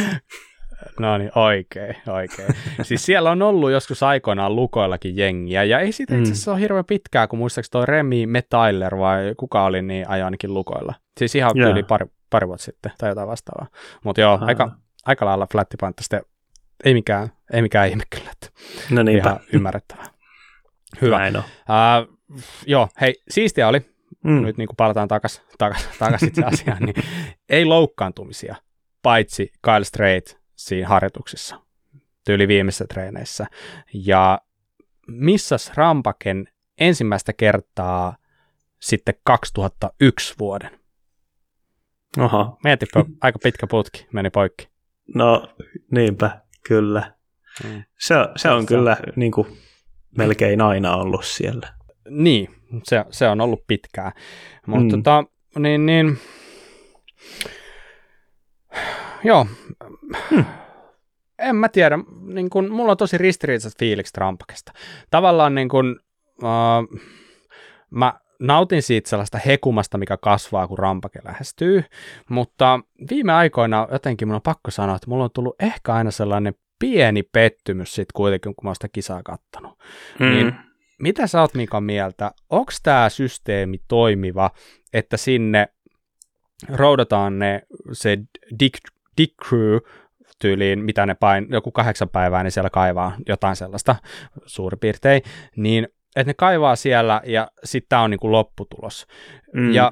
No niin, oikein, oikein. Siis siellä on ollut joskus aikoinaan lukoillakin jengiä, ja ei siitä itse asiassa mm. ole hirveän pitkää, kun muistaakseni toi Remy Metailler vai kuka oli, niin ajoi ainakin lukoilla. Siis ihan yeah. yli pari, pari vuotta sitten, tai jotain vastaavaa. Mutta joo, aika, aika lailla flättipantta sitten, ei mikään, ei mikään ihme kyllä, että no niinpä. Ihan ymmärrettävää. Hyvä. Näin on. Uh, joo, hei, siistiä oli, mm. nyt niin kuin palataan takaisin takas, takas itse asiaan, niin ei loukkaantumisia, paitsi Kyle Strait siinä harjoituksissa, tyyli viimeisissä treeneissä. Ja Missa Schrambaken ensimmäistä kertaa sitten kaksituhattayksi vuoden. Oho. Mietipä, aika pitkä putki meni poikki. No niinpä, kyllä. Mm. Se, se on se, kyllä se on niin kuin melkein aina ollut siellä. Niin, se, se on ollut pitkää. Mutta mm. tota, niin, niin joo, hmm. en mä tiedä, niin kun, mulla on tosi ristiriitaiset fiilikset Rampakesta. Tavallaan niin kun, uh, mä nautin siitä sellaista hekumasta, mikä kasvaa, kun rampake lähestyy, mutta viime aikoina jotenkin mun on pakko sanoa, että mulla on tullut ehkä aina sellainen pieni pettymys sitten kuitenkin, kun mä oon sitä kisaa kattanut. Mm. Niin, mitä sä oot, Mika, mieltä? Onko tämä systeemi toimiva, että sinne roudataan ne, se dick, dick crew tyyliin, mitä ne pain, joku kahdeksan päivää, niin siellä kaivaa jotain sellaista suurin piirtein, niin että ne kaivaa siellä ja sitten tämä on niinku lopputulos. Mm. Ja,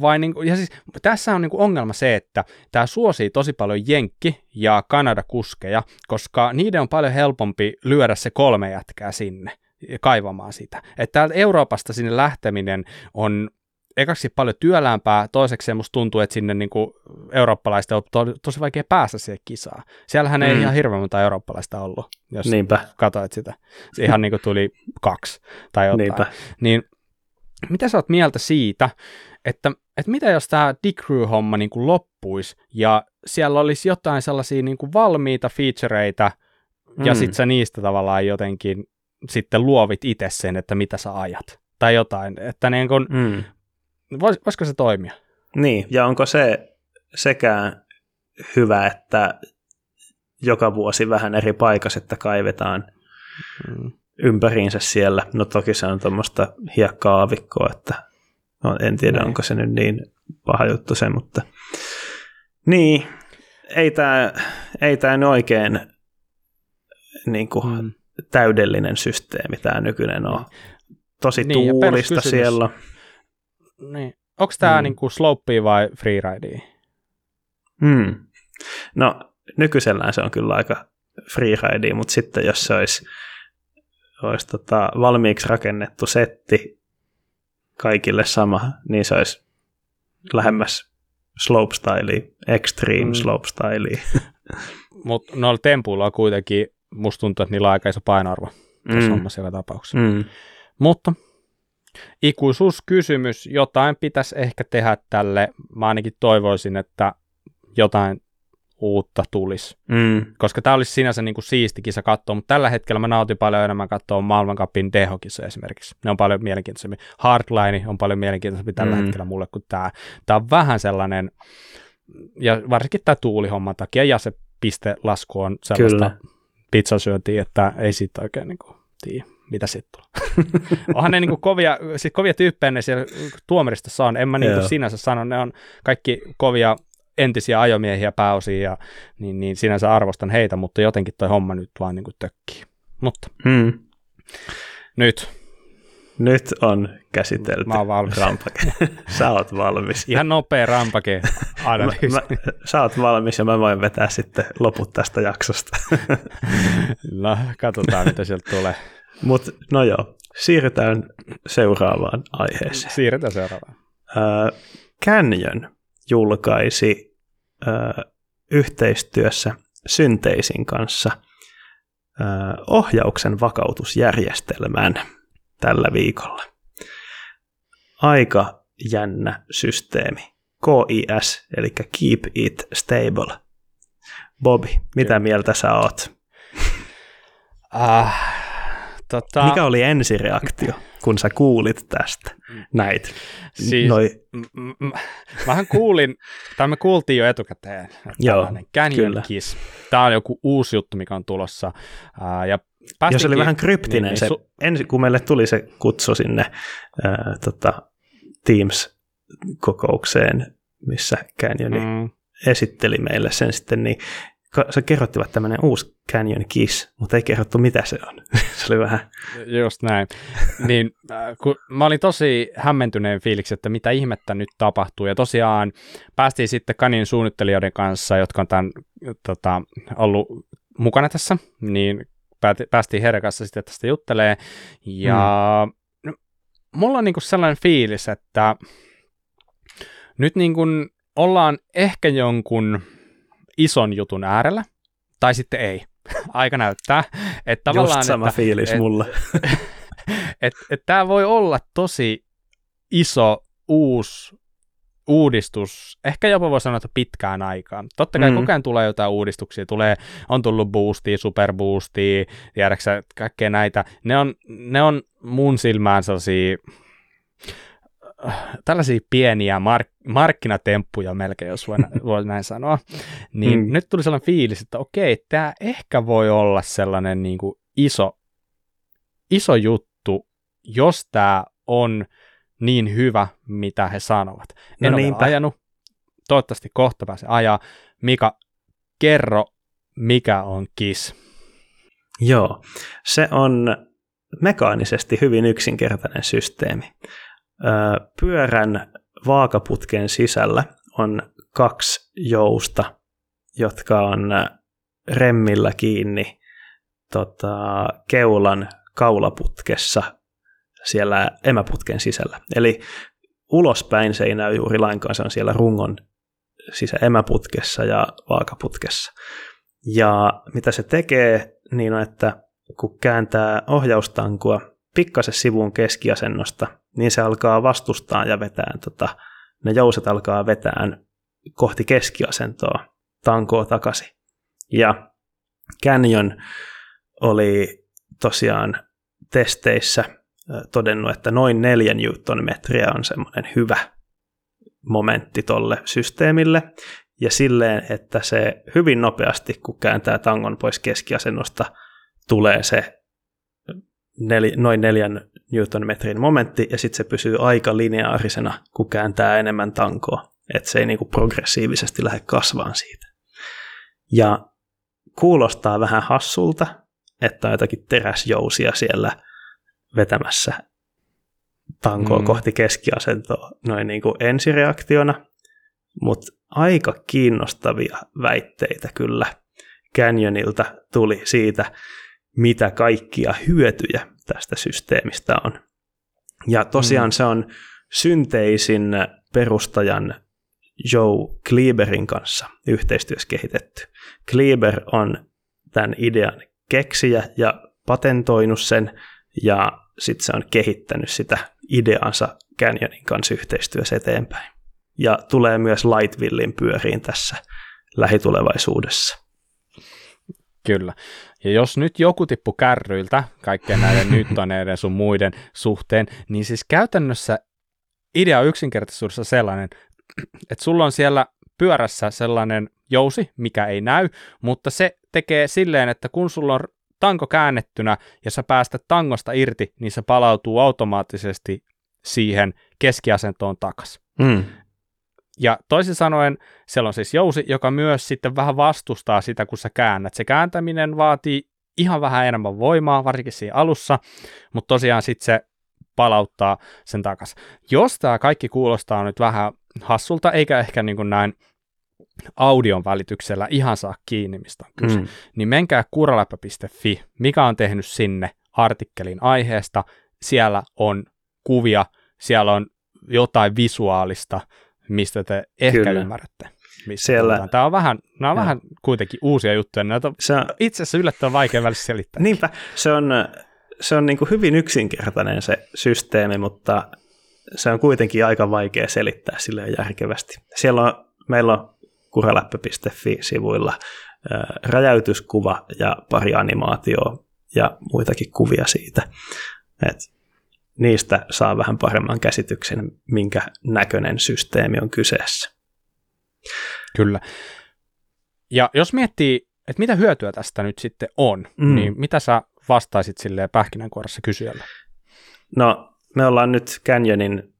vai niinku, ja siis, tässä on niinku ongelma se, että tämä suosii tosi paljon jenkki- ja kanadakuskeja, koska niiden on paljon helpompi lyödä se kolme jätkää sinne kaivamaan sitä. Että täältä Euroopasta sinne lähteminen on ekaksi paljon työlämpää, toiseksi musta tuntuu, että sinne niinku eurooppalaisten on to- tosi vaikea päästä siihen kisaan. Siellähän ei mm. ihan hirveän monta eurooppalaista ollut, jos Niinpä. Katsoit sitä. Se ihan niinku tuli kaksi tai jotain. Niinpä. Niin, mitä sä oot mieltä siitä, että, että mitä jos tämä Dick Crew-homma niinku loppuisi ja siellä olisi jotain sellaisia niinku valmiita featureita ja mm. sit sä niistä tavallaan jotenkin sitten luovit itse sen, että mitä sä ajat tai jotain, että niin kun mm. Vois, voisiko se toimia? Niin, ja onko se sekään hyvä, että joka vuosi vähän eri paikassa, että kaivetaan mm. ympäriinsä siellä. No toki se on tuommoista hiekka-aavikkoa, että no, en tiedä, Noin. Onko se nyt niin paha juttu se, mutta niin, ei tämä ei tää oikein niin kuin, mm. täydellinen systeemi tämä nykyinen on. Tosi niin, tuulista siellä. Niin. Onko tämä mm. niinku slopea vai freeridea? Mm. No nykyisellään se on kyllä aika freeridea, mutta sitten jos se olisi, olisi tota valmiiksi rakennettu setti kaikille sama, niin se olisi lähemmäs slopestylea, extreme mm. slopestylea. Mutta noilla tempuilla on kuitenkin, musta tuntuu, että niillä on aika iso painoarvo tässä mm. hommassa joka tapauksessa. Mm. Mutta ikuisuuskysymys, jotain pitäisi ehkä tehdä tälle, mä ainakin toivoisin, että jotain uutta tulisi, mm. koska tämä olisi sinänsä niin kuin siisti kisa katsoa, mutta tällä hetkellä mä nautin paljon enemmän katsoa maailmancupin D H-kisoja esimerkiksi, ne on paljon mielenkiintoisempi, hardline on paljon mielenkiintoisempi tällä mm. hetkellä mulle kuin tämä, tämä on vähän sellainen, ja varsinkin tämä tuulihomman takia, ja se pistelasku on sellaista pizzasyöntiä, että ei siitä oikein niin kuin tiedä. Mitä sitten tulee? Onhan ne niinku kovia, sit kovia tyyppejä ne siellä tuomaristossa on, en mä niinku sinänsä sano, ne on kaikki kovia entisiä ajomiehiä pääosin, ja niin, niin sinänsä arvostan heitä, mutta jotenkin toi homma nyt vaan niinku tökkii. Mutta hmm. nyt. Nyt on käsitelty. Mä oon valmis. Rampake. Sä oot valmis. Ihan nopea rampake. Analyysi. Mä, mä, sä oot valmis ja mä voin vetää sitten loput tästä jaksosta. No, katsotaan mitä sieltä tulee. Mutta no joo, siirrytään seuraavaan aiheeseen. Siirrytään seuraavaan. Äh, Canyon julkaisi äh, yhteistyössä Synteisin kanssa äh, ohjauksen vakautusjärjestelmän tällä viikolla. Aika jännä systeemi. K I S, eli Keep It Stable. Bobi, mitä Kyllä. mieltä sä oot? Ah... Tota... Mikä oli ensireaktio, kun sä kuulit tästä näitä? Siis, Noi... m- m- mähän kuulin, tai me kuultiin jo etukäteen, että Joo, tällainen Canyon Kiss. Tämä on joku uusi juttu, mikä on tulossa. Ää, ja Jos oli vähän kryptinen, niin, niin, se, su- ensi, kun meille tuli se kutsu sinne ää, tota, Teams-kokoukseen, missä Canyoni mm. esitteli meille sen sitten, niin se kerrottivat tämmöinen uusi Canyon Kiss, mutta ei kerrottu mitä se on. Se oli vähän... Just näin. Niin, kun mä olin tosi hämmentyneen fiiliksi, että mitä ihmettä nyt tapahtuu. Ja tosiaan päästiin sitten Canyonin suunnittelijoiden kanssa, jotka on tämän, tota, ollut mukana tässä, niin päästiin heidän kanssa sitten tästä juttelee. Ja mm. mulla on niinku sellainen fiilis, että nyt niinku ollaan ehkä jonkun ison jutun äärellä, tai sitten ei. Aika näyttää. Et tavallaan, Just sama että, fiilis et, mulla. Tämä voi olla tosi iso, uusi uudistus, ehkä jopa voi sanoa, että pitkään aikaan. Totta kai mm. koko ajan tulee jotain uudistuksia, tulee, on tullut boostia, superboostia, tiedäksä, kaikkea näitä. Ne on, ne on mun silmään sellaisia tällaisia pieniä mark- markkinatemppuja melkein, jos voi näin sanoa, niin mm. nyt tuli sellainen fiilis, että okei, tämä ehkä voi olla sellainen niin kuin iso, iso juttu, jos tämä on niin hyvä, mitä he sanovat. En no ole ajanut, toivottavasti kohta pääsen ajaa. Mika, kerro, mikä on K I S? Joo, se on mekaanisesti hyvin yksinkertainen systeemi. Pyörän vaakaputken sisällä on kaksi jousta, jotka on remmillä kiinni tota, keulan kaulaputkessa siellä emäputken sisällä. Eli ulospäin se ei näy juuri lainkaan, se on siellä rungon sisä emäputkessa ja vaakaputkessa. Ja mitä se tekee, niin on, että kun kääntää ohjaustankua pikkasen sivuun keskiasennosta, niin se alkaa vastustaa ja vetää, tota, ne jouset alkaa vetään kohti keskiasentoa tankoa takaisin. Ja Canyon oli tosiaan testeissä todennut, että noin neljä newtonmetriä on semmoinen hyvä momentti tolle systeemille, ja silleen, että se hyvin nopeasti, kun kääntää tangon pois keskiasennosta, tulee se nel, noin neljän newtonmetrin momentti, ja sitten se pysyy aika lineaarisena, kun kääntää enemmän tankoa, että se ei niinku progressiivisesti lähde kasvaan siitä. Ja kuulostaa vähän hassulta, että on jotakin teräsjousia siellä vetämässä tankoa mm. kohti keskiasentoa noin niin kuin ensireaktiona, mutta aika kiinnostavia väitteitä kyllä Canyonilta tuli siitä, mitä kaikkia hyötyjä tästä systeemistä on. Ja tosiaan mm. se on synteisin perustajan Joe Kleberin kanssa yhteistyössä kehitetty. Kleber on tämän idean keksijä ja patentoinut sen, ja sitten se on kehittänyt sitä ideansa Canyonin kanssa yhteistyössä eteenpäin. Ja tulee myös Lightvillin pyöriin tässä lähitulevaisuudessa. Kyllä. Ja jos nyt joku tippu kärryiltä kaikkien näiden nyttaneiden sun muiden suhteen, niin siis käytännössä idea on yksinkertaisuudessa sellainen, että sulla on siellä pyörässä sellainen jousi, mikä ei näy, mutta se tekee silleen, että kun sulla on tanko käännettynä ja sä päästät tangosta irti, niin se palautuu automaattisesti siihen keskiasentoon takaisin. Mm. Ja toisin sanoen siellä on siis jousi, joka myös sitten vähän vastustaa sitä, kun sä käännät. Se kääntäminen vaatii ihan vähän enemmän voimaa, varsinkin siinä alussa, mutta tosiaan sitten se palauttaa sen takaisin. Jos tämä kaikki kuulostaa nyt vähän hassulta, eikä ehkä niin kuin näin audion välityksellä ihan saa kiinni, mistä on kyse, mm. niin menkää kuraläppä piste fi, mikä on tehnyt sinne artikkelin aiheesta. Siellä on kuvia, siellä on jotain visuaalista, mistä te ehkä Kyllä. ymmärrätte. Siellä... Tämä on vähän, nämä on ja. vähän kuitenkin uusia juttuja, näitä on on... itse asiassa yllättävän vaikea välissä selittää. Niinpä, se on, se on niin kuin hyvin yksinkertainen se systeemi, mutta se on kuitenkin aika vaikea selittää silleen järkevästi. Siellä on, meillä on kuraläppä piste fi-sivuilla äh, räjäytyskuva ja pari animaatioa ja muitakin kuvia siitä. Et niistä saa vähän paremman käsityksen, minkä näköinen systeemi on kyseessä. Kyllä. Ja jos miettii, että mitä hyötyä tästä nyt sitten on, mm. niin mitä sä vastaisit silleen pähkinänkuoressa kysyjälle? No, me ollaan nyt Canyonin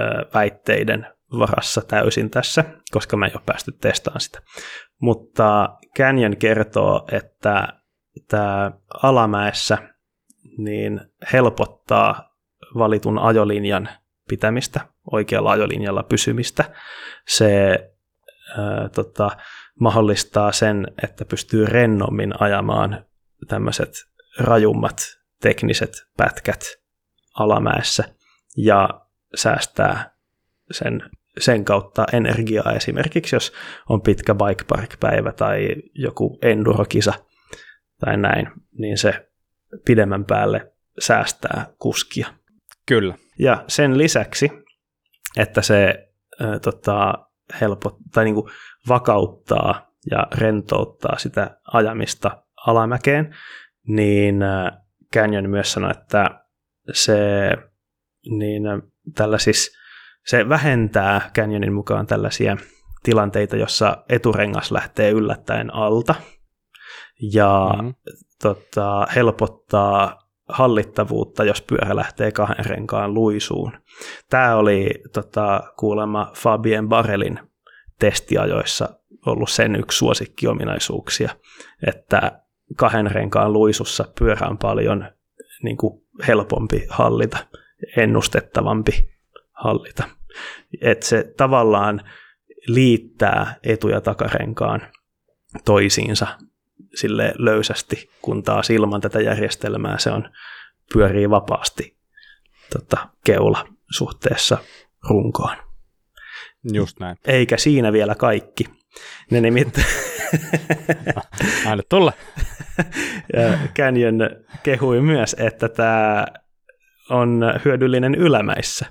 äh, väitteiden varassa täysin tässä, koska mä en ole päästy testaamaan sitä. Mutta Canyon kertoo, että tämä alamäessä niin helpottaa valitun ajolinjan pitämistä, oikealla ajolinjalla pysymistä. Se ää, tota, mahdollistaa sen, että pystyy rennommin ajamaan tämmöiset rajummat tekniset pätkät alamäessä ja säästää sen sen kautta energiaa, esimerkiksi jos on pitkä bike park-päivä tai joku endurokisa tai näin, niin se pidemmän päälle säästää kuskia. Kyllä. Ja sen lisäksi, että se äh, tota, helpot, tai niin kuin vakauttaa ja rentouttaa sitä ajamista alamäkeen, niin äh, Canyon myös sanoi, että se niin äh, tällaisissa se vähentää Canyonin mukaan tällaisia tilanteita, jossa eturengas lähtee yllättäen alta ja mm-hmm. tota, helpottaa hallittavuutta, jos pyörä lähtee kahden renkaan luisuun. Tämä oli tota, kuulemma Fabien Barelin testiajoissa ollut sen yksi suosikkiominaisuuksia, että kahden renkaan luisussa pyörä on paljon niin kuin helpompi hallita, ennustettavampi hallita. Että se tavallaan liittää etu- ja takarenkaan toisiinsa sille löysästi, kun taas ilman tätä järjestelmää se on pyörii vapaasti tota, keula suhteessa runkoon. Just näin. Eikä siinä vielä kaikki. Ne nimittäin... Aina tulla. Canyon kehui myös, että tämä on hyödyllinen ylämäissä.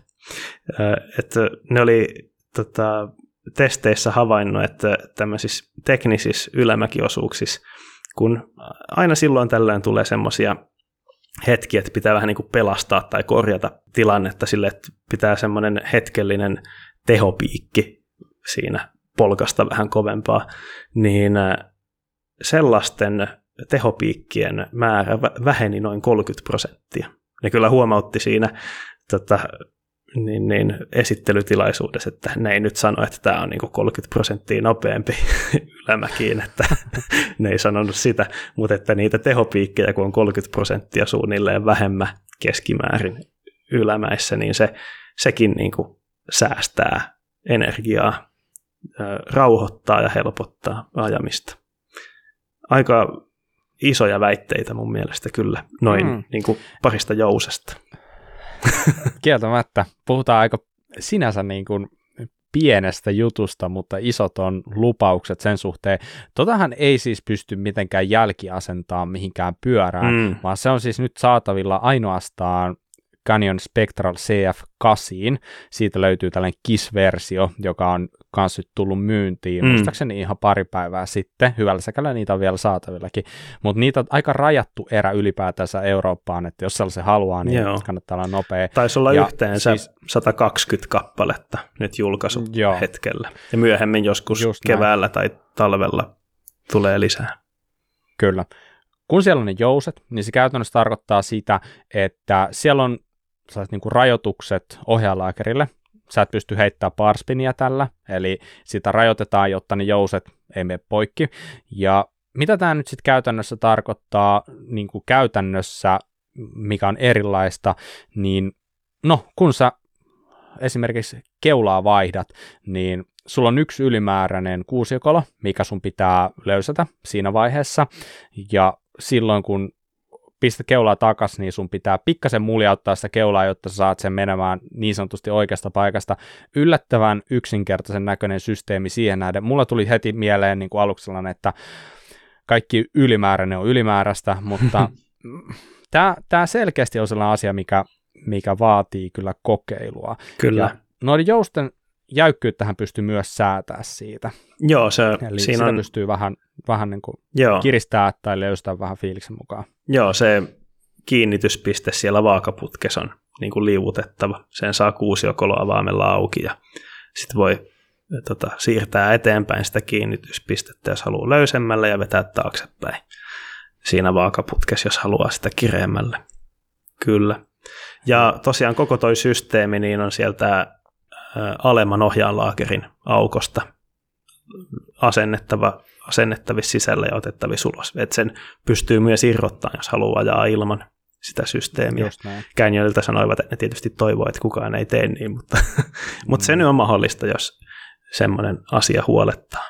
Että ne oli tota, testeissä havainnut, että tämmöisissä teknisissä ylämäkiosuuksissa, kun aina silloin tällöin tulee semmoisia hetkiä, että pitää vähän niin kuin pelastaa tai korjata tilannetta sille, että pitää semmoinen hetkellinen tehopiikki siinä polkasta vähän kovempaa, niin sellaisten tehopiikkien määrä väheni noin kolmekymmentä prosenttia. Ne kyllä huomautti siinä tota, niin, niin, esittelytilaisuudessa, että ne ei nyt sano, että tämä on niinku kolmekymmentä prosenttia nopeampi ylämäkiin, että ne ei sanonut sitä, mutta että niitä tehopiikkejä, kun on kolmekymmentä prosenttia suunnilleen vähemmän keskimäärin ylämäissä, niin se, sekin niinku säästää energiaa, rauhoittaa ja helpottaa ajamista. Aika isoja väitteitä mun mielestä kyllä, noin mm. niin kuin parista jousesta. Kieltämättä. Puhutaan aika sinänsä niin kuin pienestä jutusta, mutta isot on lupaukset sen suhteen. Totahan ei siis pysty mitenkään jälkiasentamaan mihinkään pyörään, mm. vaan se on siis nyt saatavilla ainoastaan Canyon Spectral C F kahdeksan. Siitä löytyy tällainen K I S-versio, joka on kans nyt tullut myyntiin, mm. muistaakseni ihan pari päivää sitten. Hyvällä säkällä niitä on vielä saatavillakin. Mutta niitä on aika rajattu erä ylipäätänsä Eurooppaan, että jos sellaisen haluaa, niin joo. kannattaa olla nopea. Taisi olla ja yhteensä siis sata kaksikymmentä kappaletta nyt julkaisu joo. hetkellä. Ja myöhemmin joskus just keväällä näin. Tai talvella tulee lisää. Kyllä. Kun siellä on ne jouset, niin se käytännössä tarkoittaa sitä, että siellä on sellaiset niin kuin rajoitukset ohjaalaakerille. Sä et pysty heittämään barspinia tällä, eli sitä rajoitetaan, jotta ne jouset ei mene poikki. Ja mitä tämä nyt sitten käytännössä tarkoittaa niin kuin käytännössä, mikä on erilaista, niin no, kun sä esimerkiksi keulaa vaihdat, niin sulla on yksi ylimääräinen kuusiokolo, mikä sun pitää löysätä siinä vaiheessa, ja silloin kun pistät keulaa takaisin, niin sun pitää pikkasen muljauttaa sitä keulaa, jotta sä saat sen menemään niin sanotusti oikeasta paikasta. Yllättävän yksinkertaisen näköinen systeemi siihen nähden. Mulla tuli heti mieleen niin kuin aluksi sellainen, että kaikki ylimääräinen on ylimääräistä, mutta tämä selkeästi on sellainen asia, mikä, mikä vaatii kyllä kokeilua. Kyllä. Ja noiden jousten jäykkyyttähän pystyy myös säätää siitä. Joo, se eli siinä sitä on... pystyy vähän, vähän niin kuin kiristää tai löystää vähän fiiliksen mukaan. Joo, se kiinnityspiste siellä vaakaputkessa on niin kuin liuutettava. Sen saa kuusiokolo avaamella auki ja sitten voi tota, siirtää eteenpäin sitä kiinnityspistettä, jos haluaa löysemmällä ja vetää taaksepäin siinä vaakaputkessa, jos haluaa sitä kireemmälle. Kyllä. Ja tosiaan koko toi systeemi niin on sieltä alemman ohjaanlaakerin aukosta asennettava, asennettavissa sisälle ja otettavissa ulos. Et sen pystyy myös irrottaa, jos haluaa ajaa ilman sitä systeemiä. Canyonilta sanoivat, että ne tietysti toivovat, että kukaan ei tee niin, mutta, mutta se nyt on mahdollista, jos semmoinen asia huolettaa.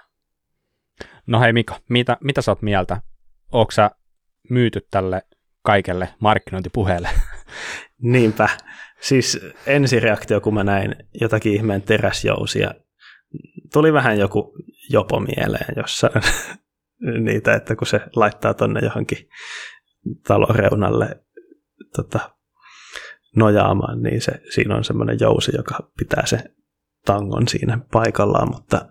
No hei Mika, mitä, mitä sä oot mieltä? Ootko sä myyty tälle kaikelle markkinointipuheelle? Niinpä. Siis ensireaktio, kun mä näin jotakin ihmeen teräsjousia, tuli vähän joku jopo mieleen jossain niitä, että kun se laittaa tonne johonkin talon reunalle tota, nojaamaan, niin se, siinä on semmoinen jousi, joka pitää se tangon siinä paikallaan, mutta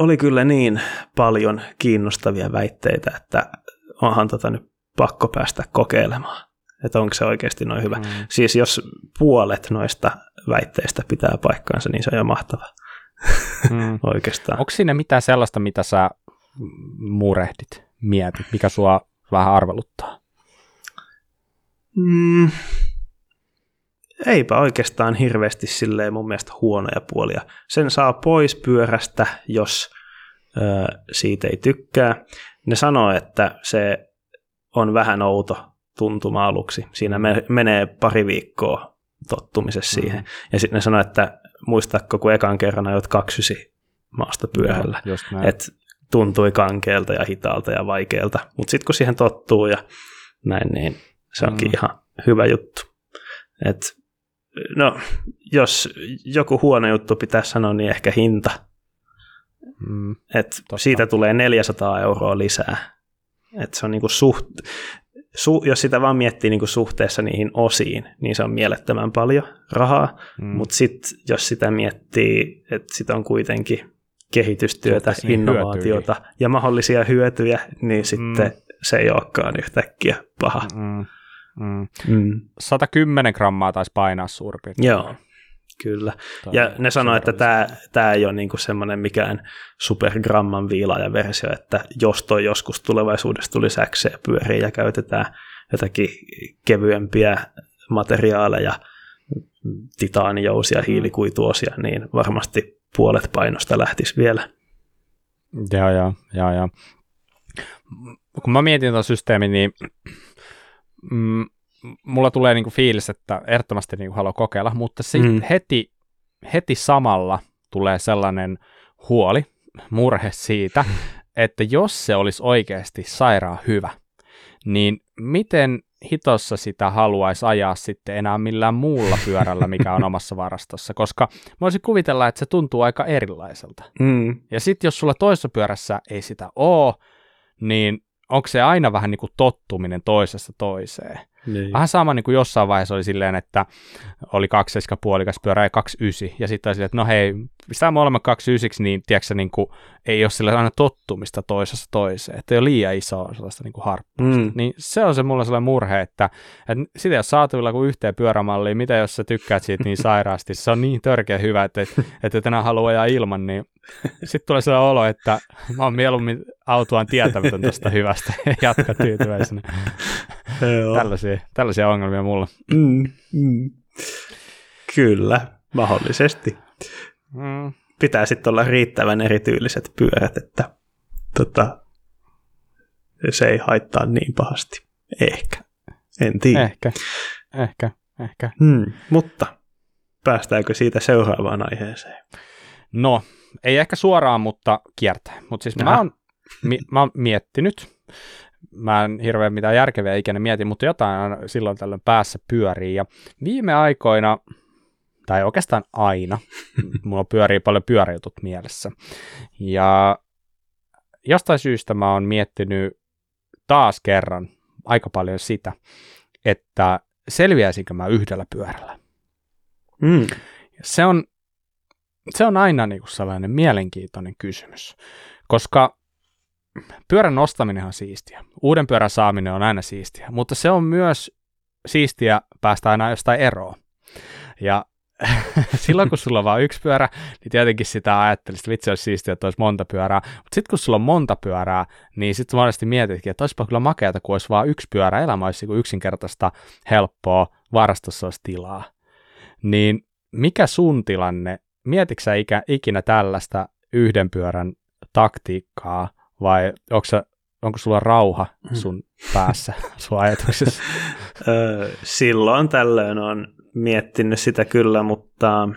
oli kyllä niin paljon kiinnostavia väitteitä, että onhan tota nyt pakko päästä kokeilemaan. että onko se oikeasti noin hyvä. Mm. Siis jos puolet noista väitteistä pitää paikkaansa, niin se on jo mahtava mm. oikeastaan. Onko siinä mitään sellaista, mitä sä murehdit, mietit, mikä sua vähän arveluttaa? Mm. Eipä oikeastaan hirveästi silleen mun mielestä huonoja puolia. Sen saa pois pyörästä, jos ö, siitä ei tykkää. Ne sanoo, että se on vähän outo tuntuma aluksi. Siinä me, menee pari viikkoa tottumisessa mm-hmm. siihen. Ja sitten ne sanoo, että muistatko, kun ekan kerran ajot kaksiysi maasta pyörällä. Että tuntui kankeelta ja hitaalta ja vaikealta. Mutta sitten kun siihen tottuu ja näin, niin se onkin mm-hmm. ihan hyvä juttu. Et, no, jos joku huono juttu pitää sanoa, niin ehkä hinta. Mm, Et siitä tulee neljäsataa euroa lisää. Et se on niinku suht, su, jos sitä vaan miettii niinku suhteessa niihin osiin, niin se on mielettömän paljon rahaa, mm. mutta sitten jos sitä miettii, että sitä on kuitenkin kehitystyötä, suhteessa innovaatiota hyötyy. Ja mahdollisia hyötyjä, niin mm. sitten se ei olekaan yhtäkkiä paha. Mm. Mm. Mm. sata kymmenen grammaa taisi painaa suurin piirtein. Joo, kyllä. Tämä ja ne sanoo, että tämä, tämä ei ole niinku semmoinen mikään supergramman viilaaja versio, että jos toi joskus tulevaisuudessa tuli säkseen pyöriin ja käytetään jotakin kevyempiä materiaaleja, titaanijousia, hiilikuituosia, niin varmasti puolet painosta lähtisi vielä. Joo, joo, joo, joo. Kun mä mietin tuon systeemin, niin Mm, mulla tulee niinku fiilis, että ehdottomasti niinku haluan kokeilla, mutta sitten mm. heti, heti samalla tulee sellainen huoli, murhe siitä, että jos se olisi oikeasti sairaan hyvä, niin miten hitossa sitä haluaisi ajaa sitten enää millään muulla pyörällä, mikä on omassa varastossa, koska voisin kuvitella, että se tuntuu aika erilaiselta. Mm. Ja sitten jos sulla toisessa pyörässä ei sitä ole, niin onko se aina vähän niin kuin tottuminen toisesta toiseen? Niin. Vähän sama niin kuin jossain vaiheessa oli silleen, että oli kaksi pilkku viisi puolikas pyörä ja kaksi pilkku yhdeksän, ja sitten oli silleen, että no hei, pistää molemmat kaksi pilkku yhdeksän, niin tiedätkö, niin kuin, ei ole silleen aina tottumista toisesta toiseen, että ei ole liian isoa sellaista niin kuin harppausta. Mm. Niin se on se mulla sellainen murhe, että, että sitä ei ole saatavilla kuin yhteen pyörämalliin, mitä jos sä tykkäät siitä niin sairaasti, se on niin törkeä hyvä, että, että et enää haluaa ajaa ilman, niin sitten tulee sellainen olo, että mä oon mieluummin autuaan tietämätön tuosta hyvästä ja jatka tyytyväisenä. Tällaisia, tällaisia ongelmia mulla. Mm, mm. Kyllä, mahdollisesti. Mm. Pitää sitten olla riittävän erityyliset pyörät, että tota, se ei haittaa niin pahasti. Ehkä, en tiedä. Ehkä, ehkä, ehkä. Mm, mutta päästäänkö siitä seuraavaan aiheeseen? No, ei ehkä suoraan, mutta kiertää. Mutta siis mä oon, mi, mä oon miettinyt, mä en hirveän mitään järkeviä ikinä mieti, mutta jotain aina silloin tällöin päässä pyörii. Ja viime aikoina, tai oikeastaan aina, mulla pyörii paljon pyöräjutut mielessä. Ja jostain syystä mä oon miettinyt taas kerran aika paljon sitä, että selviäisinkö mä yhdellä pyörällä. Mm. Se on Se on aina niin kuin sellainen mielenkiintoinen kysymys, koska pyörän ostaminen on siistiä. Uuden pyörän saaminen on aina siistiä, mutta se on myös siistiä päästä aina jostain eroon. Ja silloin, kun sulla on vain yksi pyörä, niin tietenkin sitä ajattelisi, että vitsi olisi siistiä, että olisi monta pyörää. Mutta sitten, kun sulla on monta pyörää, niin sitten monesti mietitkin, että olisipa kyllä makeata, kun olisi vain yksi pyörä. Elämä olisi yksinkertaista, helppoa, varastossa olisi tilaa. Niin mikä sun tilanne? Mietitkö sä ikinä tällaista yhden pyörän taktiikkaa, vai onko, sä, onko sulla rauha sun päässä, sun ajatuksessa? Silloin tällöin olen miettinyt sitä kyllä, mutta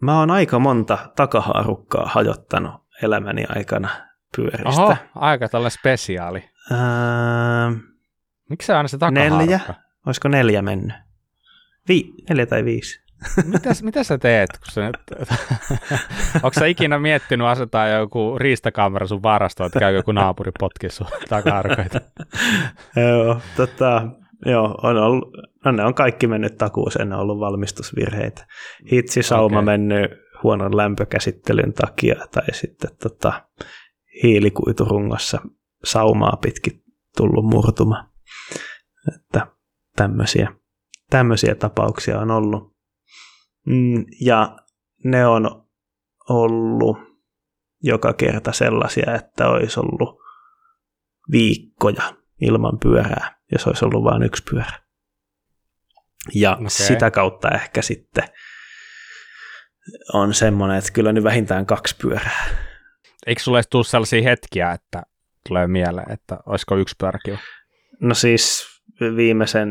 mä oon aika monta takahaarukkaa hajottanut elämäni aikana pyöristä. Oho, aika tällainen spesiaali. Öö, Miksi sä aina se takahaarukka? Neljä, olisiko neljä mennyt? Vi- neljä tai viisi. Mitäs, mitä sä teet? Kun sä nyt, onko sä ikinä miettinyt asetaa joku riistakamera sun varastoon, että käy joku naapuri potki sun taka-arkoita? Joo, tota, joo on ollut, no ne on kaikki mennyt takuuseen, ne on ollut valmistusvirheitä. Hitsisauma okay. mennyt huonon lämpökäsittelyn takia, tai sitten tota, hiilikuiturungossa saumaa pitkin tullut murtuma. Että tämmöisiä, tämmöisiä tapauksia on ollut. Ja ne on ollut joka kerta sellaisia, että olisi ollut viikkoja ilman pyörää, jos olisi ollut vain yksi pyörä. Ja okay. Sitä kautta ehkä sitten on semmoinen, että kyllä nyt vähintään kaksi pyörää. Eikö sulle edes tule sellaisia hetkiä, että tulee mieleen, että olisiko yksi pyöräkin? No siis viimeisen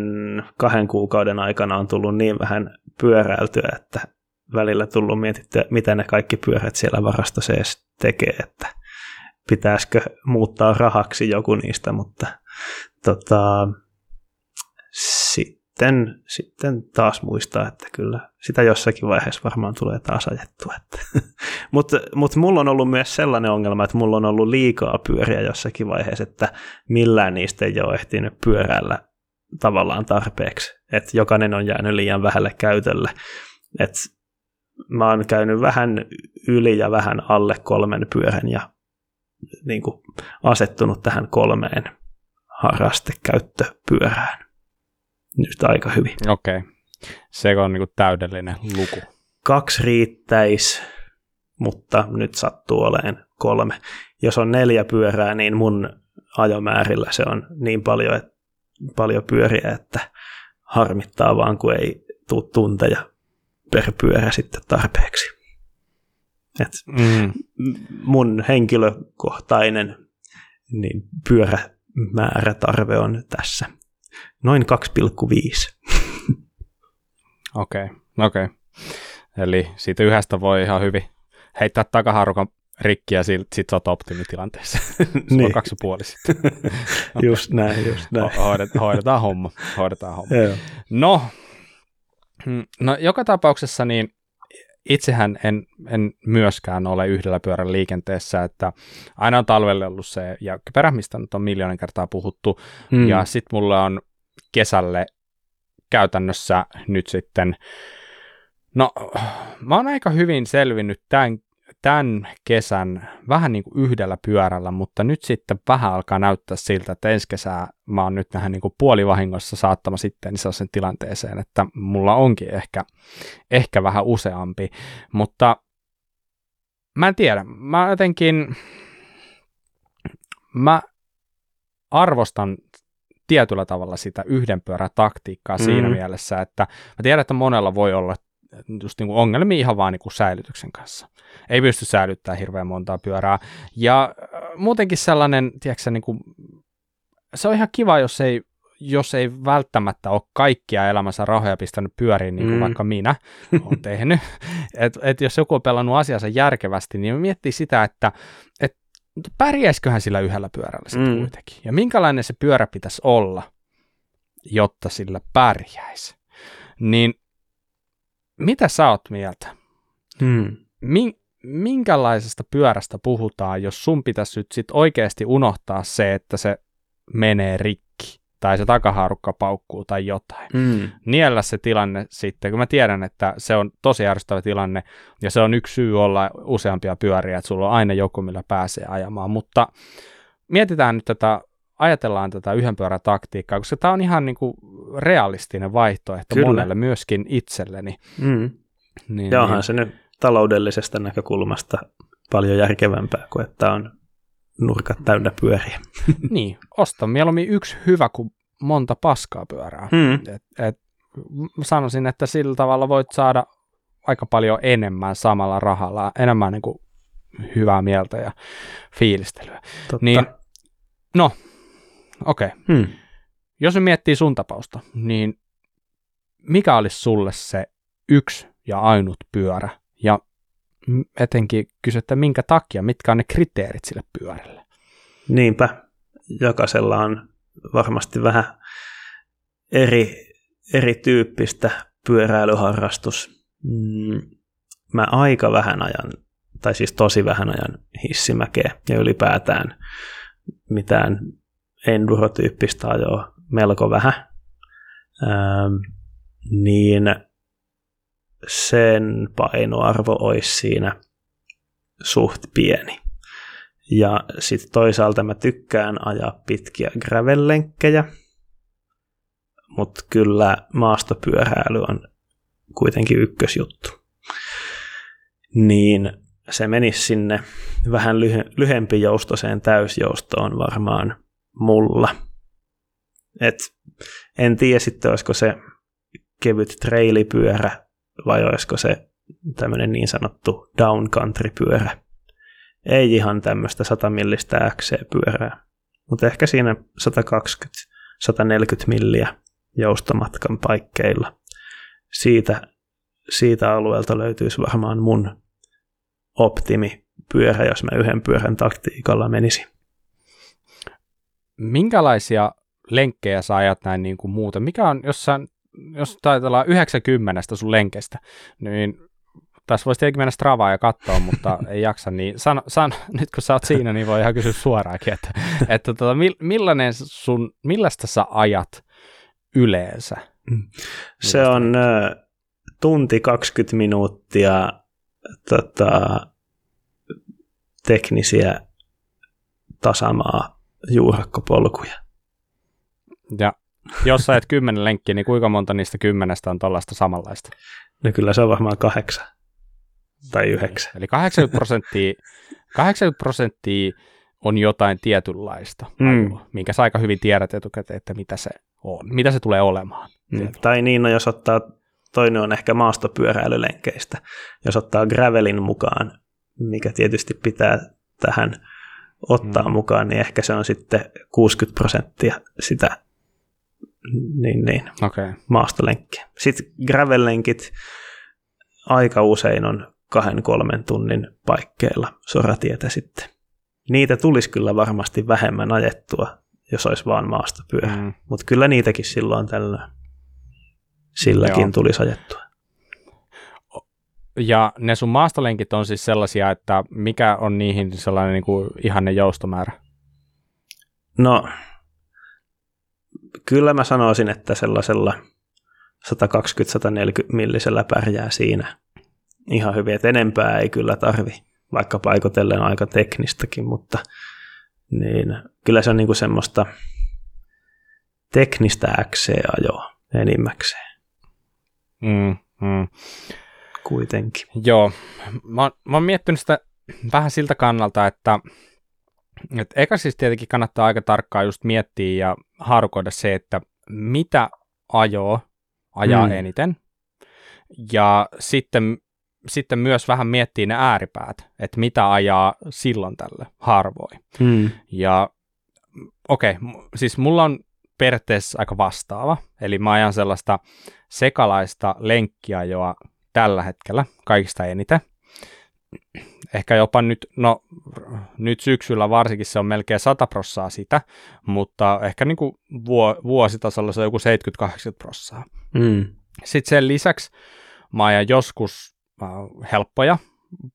kahden kuukauden aikana on tullut niin vähän pyöräiltyä, että välillä tullut mietittyä, mitä ne kaikki pyörät siellä varastossa edes tekee, että pitäisikö muuttaa rahaksi joku niistä, mutta tota, sitten, sitten taas muistaa, että kyllä sitä jossakin vaiheessa varmaan tulee taas ajettua. Mutta mut mulla on ollut myös sellainen ongelma, että mulla on ollut liikaa pyöriä jossakin vaiheessa, että millään niistä ei ole ehtinyt pyöräillä tavallaan tarpeeksi, että jokainen on jäänyt liian vähälle käytölle, että mä oon käynyt vähän yli ja vähän alle kolmen pyörän ja niin kuin asettunut tähän kolmeen harrastekäyttöpyörään nyt aika hyvin. Okei, okay. Se on niin kuin täydellinen luku. Kaksi riittäisi, mutta nyt sattuu oleen kolme. Jos on neljä pyörää, niin mun ajomäärillä se on niin paljon, et, paljon pyöriä, että harmittaa vaan, kun ei tule tunteja per pyörä sitten tarpeeksi. Et mm. mun henkilökohtainen niin pyörämäärätarve on tässä noin kaksi pilkku viisi. Okei, okay, okei. Okay. Eli siitä yhdestä voi ihan hyvin heittää takaharukan rikki ja sit, sit sä oot optimitilanteessa. Sulla on kaksi puolisi. Just näin, just näin. Hoidetaan, hoidetaan homma, hoidetaan homma. No, No joka tapauksessa niin itsehän en, en myöskään ole yhdellä pyörän liikenteessä, että aina on talvelle ollut se jäykkäperä, mistä nyt on miljoonan kertaa puhuttu, mm. ja sitten mulla on kesälle käytännössä nyt sitten, no mä oon aika hyvin selvinnyt tämän, tämän kesän vähän niin kuin yhdellä pyörällä, mutta nyt sitten vähän alkaa näyttää siltä, että ensi kesää mä oon nyt tähän niin kuin puolivahingossa saattama sitten sellaisen tilanteeseen, että mulla onkin ehkä, ehkä vähän useampi, mutta mä en tiedä, mä jotenkin, mä arvostan tietyllä tavalla sitä yhden pyörän taktiikkaa mm-hmm. siinä mielessä, että mä tiedän, että monella voi olla just niin kuin ongelmia ihan vaan niin kuin säilytyksen kanssa. Ei pysty säilyttämään hirveän montaa pyörää. Ja muutenkin sellainen, tiedätkö, niin kuin, se on ihan kiva, jos ei, jos ei välttämättä ole kaikkia elämänsä rahoja pistänyt pyöriin, niin kuin mm. vaikka minä olen tehnyt. Että et jos joku on pelannut asiansa järkevästi, niin miettii sitä, että et pärjäisiköhän sillä yhdellä pyörällä sitten mm. kuitenkin. Ja minkälainen se pyörä pitäisi olla, jotta sillä pärjäisi. Niin mitä sä oot mieltä? Hmm. Minkälaisesta pyörästä puhutaan, jos sun pitäisi nyt sit oikeasti unohtaa se, että se menee rikki, tai se takahaarukka paukkuu tai jotain. Hmm. Niellä se tilanne sitten, kun mä tiedän, että se on tosi järjestävä tilanne, ja se on yksi syy olla useampia pyöriä, että sulla on aina joku, millä pääsee ajamaan, mutta mietitään nyt tätä, ajatellaan tätä yhden pyörän taktiikkaa, koska tämä on ihan niinku realistinen vaihtoehto Kyllä. monelle, myöskin itselleni. Mm. Niin, ja onhan niin. se nyt taloudellisesta näkökulmasta paljon järkevämpää kuin, että on nurkat täynnä pyöriä. Niin, osta mieluummin yksi hyvä kuin monta paskaa pyörää. Mm. Et, et, sanoisin, että sillä tavalla voit saada aika paljon enemmän samalla rahalla, enemmän niinku hyvää mieltä ja fiilistelyä. Totta. Niin, no, okei. Okay. Hmm. Jos miettii sun tapausta, niin mikä olisi sulle se yksi ja ainut pyörä? Ja etenkin kysy, että minkä takia, mitkä on ne kriteerit sille pyörälle? Niinpä. Jokaisella on varmasti vähän eri, erityyppistä pyöräilyharrastus. Mä aika vähän ajan, tai siis tosi vähän ajan hissimäkeä ja ylipäätään mitään enduro-tyyppistä ajoa melko vähän, ähm, niin sen painoarvo olisi siinä suht pieni. Ja sitten toisaalta mä tykkään ajaa pitkiä gravel-lenkkejä, mutta kyllä maastopyöräily on kuitenkin ykkösjuttu. Niin se menisi sinne vähän lyhempi joustoseen täysjoustoon varmaan mulla. Et en tiedä sitten, olisiko se kevyt trailipyörä vai olisiko se tämmöinen niin sanottu downcountry-pyörä. Ei ihan tämmöistä satamillistä X C-pyörää, mutta ehkä siinä sata kaksikymmentä sata neljäkymmentä milliä joustomatkan paikkeilla. Siitä, siitä alueelta löytyisi varmaan mun optimipyörä, jos mä yhden pyörän taktiikalla menisin. Minkälaisia lenkkejä sä ajat näin niin kuin muuten? Mikä on, jos, sä, jos taitellaan yhdeksänkymmentä sun lenkestä, niin tässä voisi tietenkin mennä Stravaa ja katsoa, mutta ei jaksa, niin sano, sano, nyt kun sä oot siinä, niin voi ihan kysyä suoraankin, että, että tota, millainen sun, millaista sä ajat yleensä? Se millaista on ajat? Tunti kaksikymmentä minuuttia tota, teknisiä tasamaa juurakkopolkuja. Ja jos sä ajat kymmenen lenkkiä, niin kuinka monta niistä kymmenestä on tällaista samanlaista? No kyllä se on varmaan kahdeksan tai yhdeksän. Eli kahdeksankymmentä prosenttia on jotain tietynlaista, mm. minkä sä aika hyvin tiedät etukäteen, että mitä se on, mitä se tulee olemaan. Mm. Tai niin, no jos ottaa, toinen on ehkä maastopyöräilylenkeistä, jos ottaa gravelin mukaan, mikä tietysti pitää tähän ottaa mm. mukaan, niin ehkä se on sitten kuusikymmentä prosenttia sitä niin, niin. Okay. Maastolenkkiä. Sitten gravellenkit aika usein on kahden kolmen tunnin paikkeilla soratietä sitten. Niitä tulisi kyllä varmasti vähemmän ajettua, jos olisi vaan maastopyörä, mm. mutta kyllä niitäkin silloin tällöin silläkin Joo. tulisi ajettua. Ja ne sun maastolenkit on siis sellaisia, että mikä on niihin sellainen niin kuin ihanne joustomäärä? No... Kyllä mä sanoisin, että sellaisella sata kaksikymmentä sata neljäkymmentä millisellä pärjää siinä ihan hyvin, että enempää ei kyllä tarvi, vaikka paikotellen aika teknistäkin, mutta niin, kyllä se on niinku semmoista teknistä X C-ajoa enimmäkseen. Mm, mm. Kuitenkin. Joo, mä oon, mä oon miettinyt sitä vähän siltä kannalta, että Et eka siis tietenkin kannattaa aika tarkkaan just miettiä ja haarukoida se, että mitä ajoa ajaa mm. eniten. Ja sitten, sitten myös vähän miettiä ne ääripäät, että mitä ajaa silloin tälle harvoin. Mm. Ja okei, okay, siis mulla on periaatteessa aika vastaava. Eli mä ajan sellaista sekalaista lenkkiajoa tällä hetkellä kaikista eniten. Ehkä jopa nyt, no nyt syksyllä varsinkin se on melkein sata prosenttia sitä, mutta ehkä niin kuin vuositasolla se on joku seitsemänkymmentä kahdeksankymmentä prosenttia. Mm. Sitten sen lisäksi mä ajan joskus helppoja,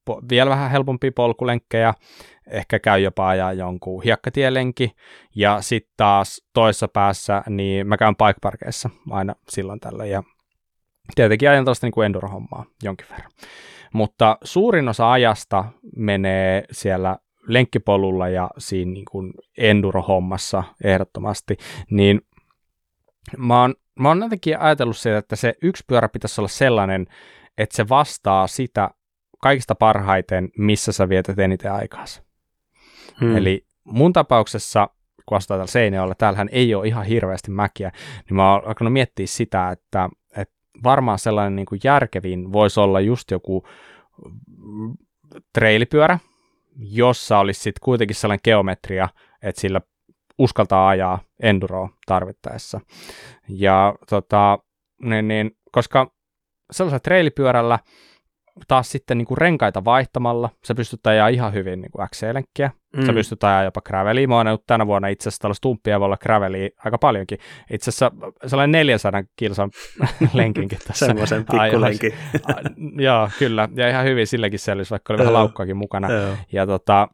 po, vielä vähän helpompia polkulenkkejä, ehkä käy jopa ajaa jonkun hiekkatielenki, ja sitten taas toisessa päässä, niin mä käyn bikeparkeissa aina silloin tällöin, ja tietenkin ajan tällaista niin kuin enduro-hommaa jonkin verran. Mutta suurin osa ajasta menee siellä lenkkipolulla ja siinä niin kuin enduro-hommassa ehdottomasti, niin mä oon, mä oon jotenkin ajatellut siitä, että se yksi pyörä pitäisi olla sellainen, että se vastaa sitä kaikista parhaiten, missä sä vietät eniten aikaansa. Hmm. Eli mun tapauksessa, kun asutaan täällä Seinäjoella, täällähän ei ole ihan hirveästi mäkiä, niin mä oon alkanut miettiä sitä, että varmaan sellainen niin kuin järkevin voisi olla just joku treilipyörä, jossa olisi sitten kuitenkin sellainen geometria, että sillä uskaltaa ajaa enduroa tarvittaessa. Ja tota, niin, niin, koska sellaisella treilipyörällä taas sitten niin kuin renkaita vaihtamalla, sä pystyt ajaa ihan hyvin niin kuin X C-lenkkiä, mm. sä pystyt ajaa jopa graveliä. Mä oon ajattu tänä vuonna itse asiassa tällaista tumppia voi olla graveliä aika paljonkin. Itse asiassa sellainen neljänsadan kilsan lenkinkin tässä. Semmoisen pikkulenkin. Joo, kyllä. Ja ihan hyvin silläkin selvisi, vaikka oli vähän laukkakin mukana. Ja tota,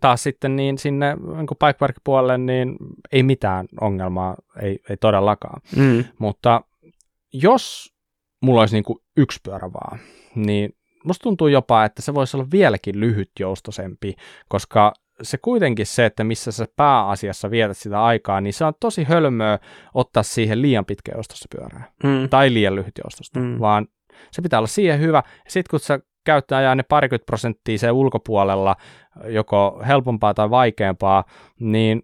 taas sitten niin sinne niin bikepark-puolelle niin ei mitään ongelmaa, ei, ei todellakaan. Mm. Mutta jos mulla olisi niin kuin yksi pyörä vaan, niin musta tuntuu jopa, että se voisi olla vieläkin lyhytjoustoisempi, koska se kuitenkin se, että missä sä pääasiassa vietät sitä aikaa, niin se on tosi hölmöä ottaa siihen liian pitkä joustosta pyörää. Mm. Tai liian lyhyt joustosta, mm. vaan se pitää olla siihen hyvä. Sitten kun sä käyttää ajaa ne parikymmentä prosenttia sen ulkopuolella, joko helpompaa tai vaikeampaa, niin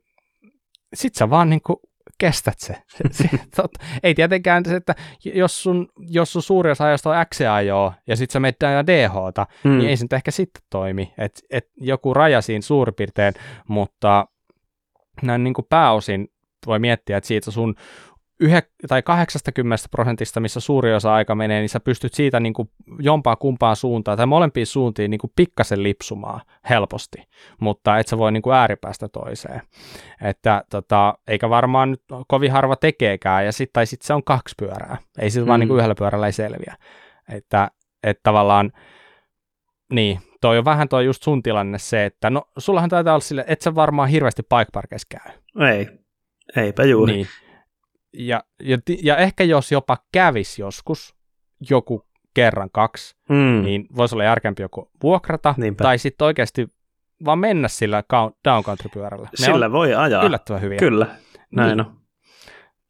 sit sä vaan niin kuin kestät se. se, se totta. Ei tietenkään se, että jos sun, jos sun suuri osa ajoista on X-ajoa ja sit sä menet ajaa D H:ta, mm. niin ei se nyt ehkä sitten toimi. Et, et joku raja siinä suurin piirtein, mutta näin niin kuin pääosin voi miettiä, että siitä sun Yhe, tai kahdeksankymmentä prosentista, missä suuri osa aika menee, niin sä pystyt siitä niin kuin jompaan kumpaan suuntaan tai molempiin suuntiin niin kuin pikkasen lipsumaan helposti, mutta et sä voi niin kuin ääripäästä toiseen. Että, tota, eikä varmaan nyt kovin harva tekeekään, ja sit, tai sitten se on kaksi pyörää. Ei sit mm. vaan niin kuin yhdellä pyörällä ei selviä. Että et tavallaan, niin, toi on vähän toi just sun tilanne se, että no sullahan taitaa olla sille, et sä varmaan hirveästi bikeparkeissa käy. Ei, eipä juuri. Niin. Ja, ja, ja ehkä jos jopa kävisi joskus joku kerran kaksi, mm. niin voisi olla järkeämpi joku vuokrata. Niinpä. Tai sitten oikeasti vaan mennä sillä downcountry-pyörällä. Ne sillä voi ajaa. Yllättävän hyviä. Kyllä, näin niin. on.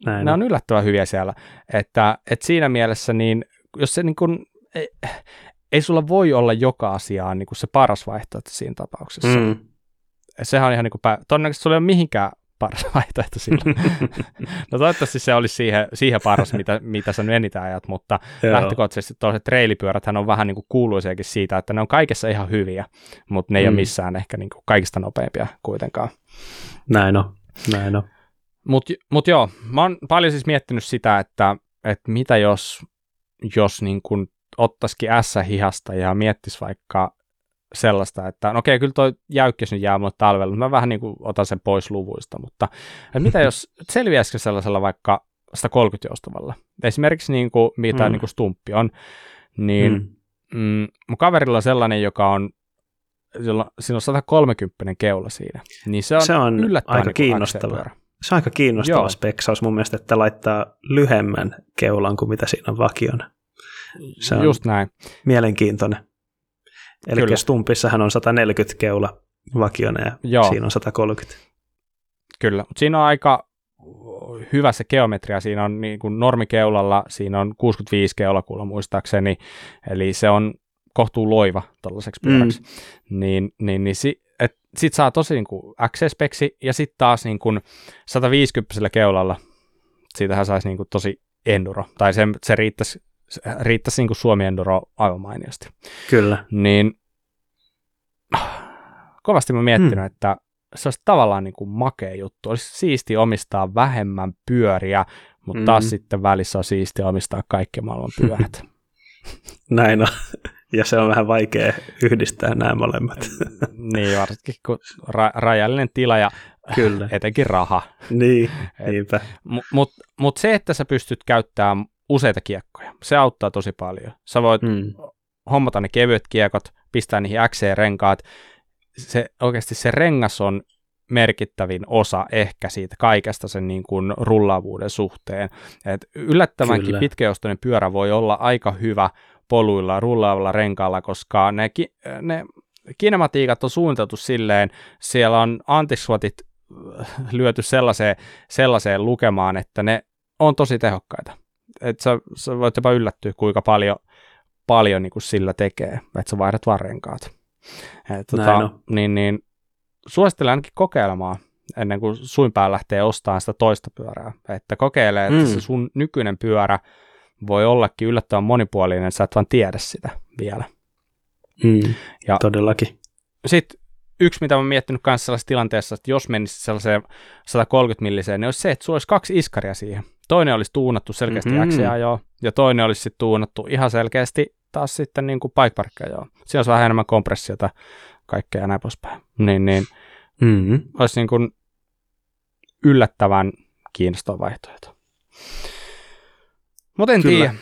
Näin ne on. on yllättävän hyviä siellä. Että, et siinä mielessä, niin, jos se niin kun, ei, ei sulla voi olla joka asiaan niin kun se paras vaihtoehto siinä tapauksessa. Mm. Sehän on ihan niin kuin pä- todennäköisesti sulla ei ole mihinkään paras vaihtoehto silloin. No toivottavasti se olisi siihen, siihen paras, mitä, mitä sä nyt eniten ajat, mutta lähtökohtaisesti tuollaiset treilipyöräthän on vähän niin kuin kuuluisiakin siitä, että ne on kaikessa ihan hyviä, mutta ne ei mm. ole missään ehkä niin kuin kaikista nopeampia kuitenkaan. Näin on, näin on. Mutta mut joo, mä oon paljon siis miettinyt sitä, että, että mitä jos, jos niin kuin ottaisikin ässä-hihasta ja miettisi vaikka sellaista, että no okei, kyllä toi jäykkis nyt jää mulle talvella, mutta mä vähän niin kuin otan sen pois luvuista, mutta mitä jos selviäisikö sellaisella vaikka sata kolmekymmentä joustavalla? Esimerkiksi niin kuin, mitä mm. niin kuin stumppi on, niin mm. Mm, mun kaverilla on sellainen, joka on, jolla, siinä on sata kolmekymmentä keula siinä, niin se on, se on yllättävän aika niin kiinnostava. Se on aika kiinnostava Joo. speksaus mun mielestä, että laittaa lyhemmän keulan kuin mitä siinä on vakiona. Se on just näin. Mielenkiintoinen. Eli kyllä. Stumpissahan on sata neljäkymmentä keula vakiona ja Joo. siinä on sata kolmekymmentä. Kyllä, mutta siinä on aika hyvä se geometria. Siinä on niin kuin normikeulalla, siinä on kuusikymmentäviisi keulakuulla muistaakseni, eli se on kohtuu loiva tällaiseksi pyöräksi. Mm. Niin, niin, niin si, sitten saa tosi niin kuin X-speksi ja sitten taas niin kuin sata viisikymmentä keulalla, siitähän saisi niin kuin tosi enduro, tai se, se riittäisi riittäisi niin kuin Suomi Enduro aivan mainiosti. Kyllä. Niin kovasti mä miettinyt, hmm. että se olisi tavallaan niin kuin makea juttu. Olisi siistiä omistaa vähemmän pyöriä, mutta mm. taas sitten välissä on siistiä omistaa kaikki maailman pyörät. Näin on. Ja se on vähän vaikea yhdistää nämä molemmat. Niin, varsinkin kun ra- rajallinen tila ja Kyllä. etenkin raha. Niin, niinpä. Mutta mut, mut se, että sä pystyt käyttämään useita kiekkoja. Se auttaa tosi paljon. Sä voit hmm. hommata ne kevyet kiekot, pistää niihin X C-renkaat. Se, oikeasti se rengas on merkittävin osa ehkä siitä kaikesta sen niin kuin rullaavuuden suhteen. Et yllättävänkin Kyllä. pitkäjoustoinen pyörä voi olla aika hyvä poluilla, rullaavalla renkaalla, koska ne, ki- ne kinematiikat on suunniteltu silleen, siellä on antiswatit lyöty sellaiseen, sellaiseen lukemaan, että ne on tosi tehokkaita. Että sä, sä voit jopa yllättyä, kuinka paljon, paljon niin kuin sillä tekee, että sä vaihdat vaan renkaat. Et, tota, niin, niin, suosittelen ainakin kokeilemaan, ennen kuin suin päällä lähtee ostamaan sitä toista pyörää. Että kokeilee, että mm. se sun nykyinen pyörä voi ollakin yllättävän monipuolinen, sä et vaan tiedä sitä vielä. Mm, ja todellakin. Sitten yksi, mitä mä oon miettinyt kanssa sellaisessa tilanteessa, että jos menisit sellaiseen sata kolmekymmentä milliseen, niin olisi se, että sulla olisi kaksi iskaria siihen. Toinen olisi tuunattu selkeästi mm-hmm. X-ajoon, ja toinen olisi sitten tuunattu ihan selkeästi taas sitten niin kuin bike park-ajoon. Siinä olisi vähän enemmän kompressiota, kaikkea ja näin poispäin. Niin, niin mm-hmm. olisi niin kuin yllättävän kiinnostava vaihtoehto. Mutta en tiedä,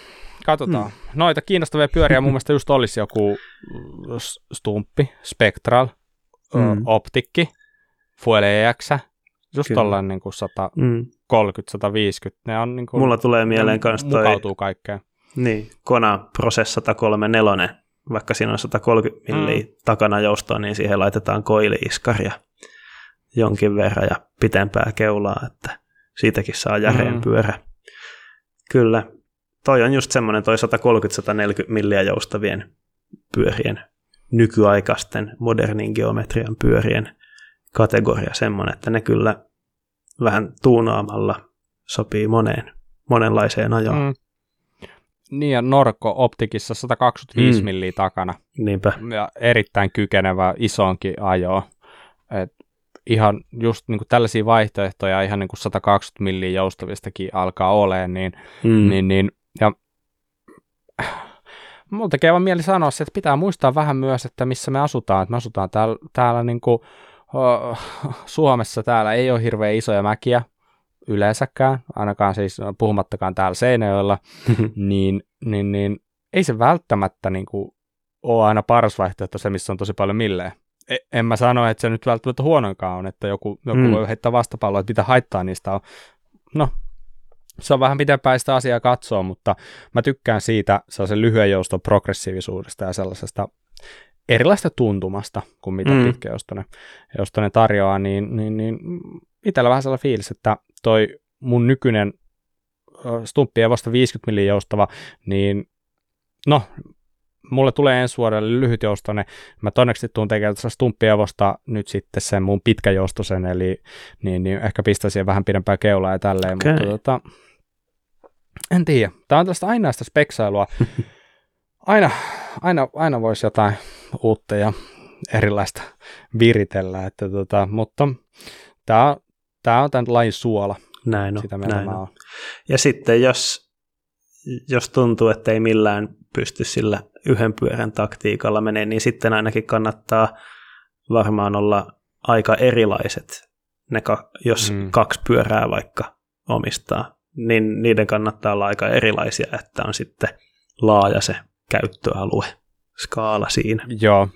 katsotaan. Mm. Noita kiinnostavia pyöriä mun mielestä just olisi joku stumppi, spektral, mm. optikki, fuel E X, just ollaan niin kuin sata... Mm. kolmekymmentä sata viisikymmentä, ne on niin kuin, mulla tulee mieleen kans toi mukautuu kaikkeen. Niin, Kona Process sata kolmekymmentäneljä, vaikka siinä on satakolmekymmentä milliä mm. takana joustoa, niin siihen laitetaan koili-iskaria. jonkin verran ja pitempää keulaa, että siitäkin saa järeen mm. pyörä. Kyllä, toi on just semmoinen toi sata kolmekymmentä sata neljäkymmentä milliä joustavien pyörien, nykyaikaisten modernin geometrian pyörien kategoria semmoinen, että ne kyllä vähän tuunaamalla sopii moneen, monenlaiseen ajoon. Mm. Niin, ja Norko Optikissa sata kaksikymmentäviisi mm. milliä takana. Niinpä. Ja erittäin kykenevä isoonkin ajoon. Et ihan just niin kuin tällaisia vaihtoehtoja, ihan niin kuin sata kaksikymmentä milliä joustavistakin alkaa olemaan, niin, mm. niin, niin ja mulla tekee vaan mieli sanoa se, että pitää muistaa vähän myös, että missä me asutaan, että me asutaan täällä, täällä niin kuin Suomessa, täällä ei ole hirveän isoja mäkiä yleensäkään, ainakaan siis puhumattakaan täällä Seinäjoella, niin, niin, niin ei se välttämättä niin kuin ole aina paras vaihtoehto se, missä on tosi paljon milleä. En mä sano, että se nyt välttämättä huonoinkaan on, että joku, joku mm. voi heittää vastapalloa, että mitä haittaa niistä on. No, se on vähän pitempään sitä asiaa katsoa, mutta mä tykkään siitä sellaisen lyhyen jouston progressiivisuudesta ja sellaisesta erilaista tuntumasta kuin mitä mm. pitkä joustonen, joustonen tarjoaa, niin, niin, niin itsellä vähän sellainen fiilis, että toi mun nykyinen stumppi ja vasta viisikymmentä milliä joustava, niin no, mulle tulee ensi vuodelle lyhyt joustonen. Mä todennäköisesti tuun tekemään tuossa stumppievosta nyt sitten sen mun pitkäjoustosen, eli niin, niin ehkä pistän siihen vähän pidempää keulaa ja tälleen, okay. Mutta tota, en tiedä. Tää on tällaista ainaista speksailua. Aina, aina, aina voisi jotain uutta ja erilaista viritellä, että tota, mutta tää, tää on tämän lajin suola. Näin on, sitä näin on. Ja sitten jos, jos tuntuu, että ei millään pysty sillä yhden pyörän taktiikalla menee, niin sitten ainakin kannattaa varmaan olla aika erilaiset, ne ka- jos mm. kaksi pyörää vaikka omistaa, niin niiden kannattaa olla aika erilaisia, että on sitten laaja se käyttöalue, skaala siinä. Joo,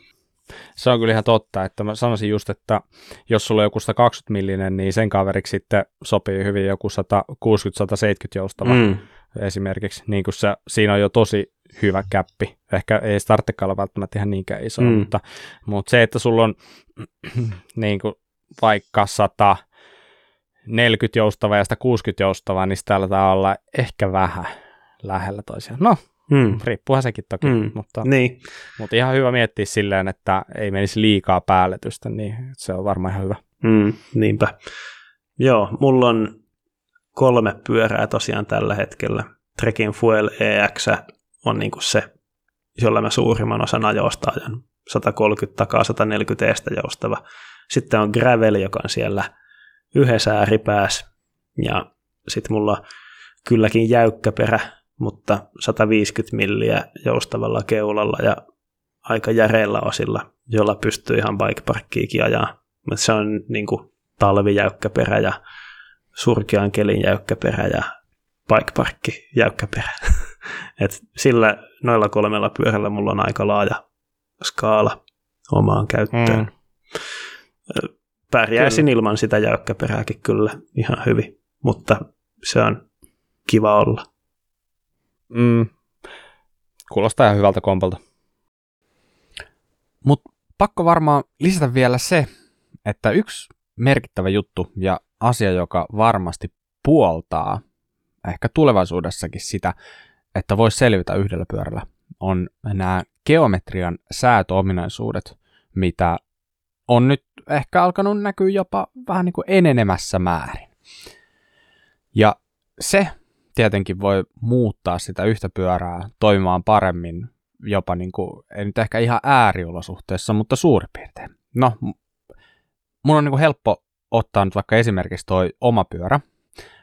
se on kyllä ihan totta, että mä sanoisin just, että jos sulla on joku sata kaksikymmentä millinen, niin sen kaveriksi sitten sopii hyvin joku sata kuusikymmentä sata seitsemänkymmentä joustava mm. esimerkiksi, niin kun se, siinä on jo tosi hyvä käppi. Ehkä ei starttikalla välttämättä ihan niinkään iso, mm. mutta, mutta se, että sulla on niin kuin vaikka sata neljäkymmentä joustavaa ja sata kuusikymmentä joustavaa, niin sitä aletaan olla ehkä vähän lähellä toisiaan. No, mm. riippuuhan sekin toki, mm. mutta, niin. mutta ihan hyvä miettiä silleen, että ei menisi liikaa päälletystä, niin se on varmaan ihan hyvä. Mm. Niinpä. Joo, mulla on kolme pyörää tosiaan tällä hetkellä. Trekin Fuel E X on niin kuin se, jolla mä suurimman osan ajoista ajan. sata kolmekymmentä takaa, sata neljäkymmentä eestä joustava. Sitten on Gravel, joka on siellä yhdessä ääripäässä. Ja sitten mulla on kylläkin jäykkä perä, mutta sata viisikymmentä milliä joustavalla keulalla ja aika järeillä osilla, jolla pystyy ihan bikeparkkiikin ajaa. Se on niin kuin talvijäykkä perä ja surkean kelin jäykkä perä ja bikeparkki jäykkä perä. Et sillä noilla kolmella pyörällä mulla on aika laaja skaala omaan käyttöön. Mm. Pärjäisin kyllä ilman sitä jäykkäperääkin kyllä ihan hyvin, mutta se on kiva olla. Mm. Kuulostaa ihan hyvältä kompalta. Mut pakko varmaan lisätä vielä se, että yksi merkittävä juttu ja asia, joka varmasti puoltaa ehkä tulevaisuudessakin sitä, että voisi selvitä yhdellä pyörällä, on nämä geometrian säätöominaisuudet, mitä on nyt ehkä alkanut näkyä jopa vähän niin kuin enenemässä määrin. Ja se tietenkin voi muuttaa sitä yhtä pyörää toimimaan paremmin, jopa niin kuin, ei nyt ehkä ihan ääriolosuhteessa, mutta suurin piirtein. No, mun on niin kuin helppo ottaa nyt vaikka esimerkiksi toi oma pyörä,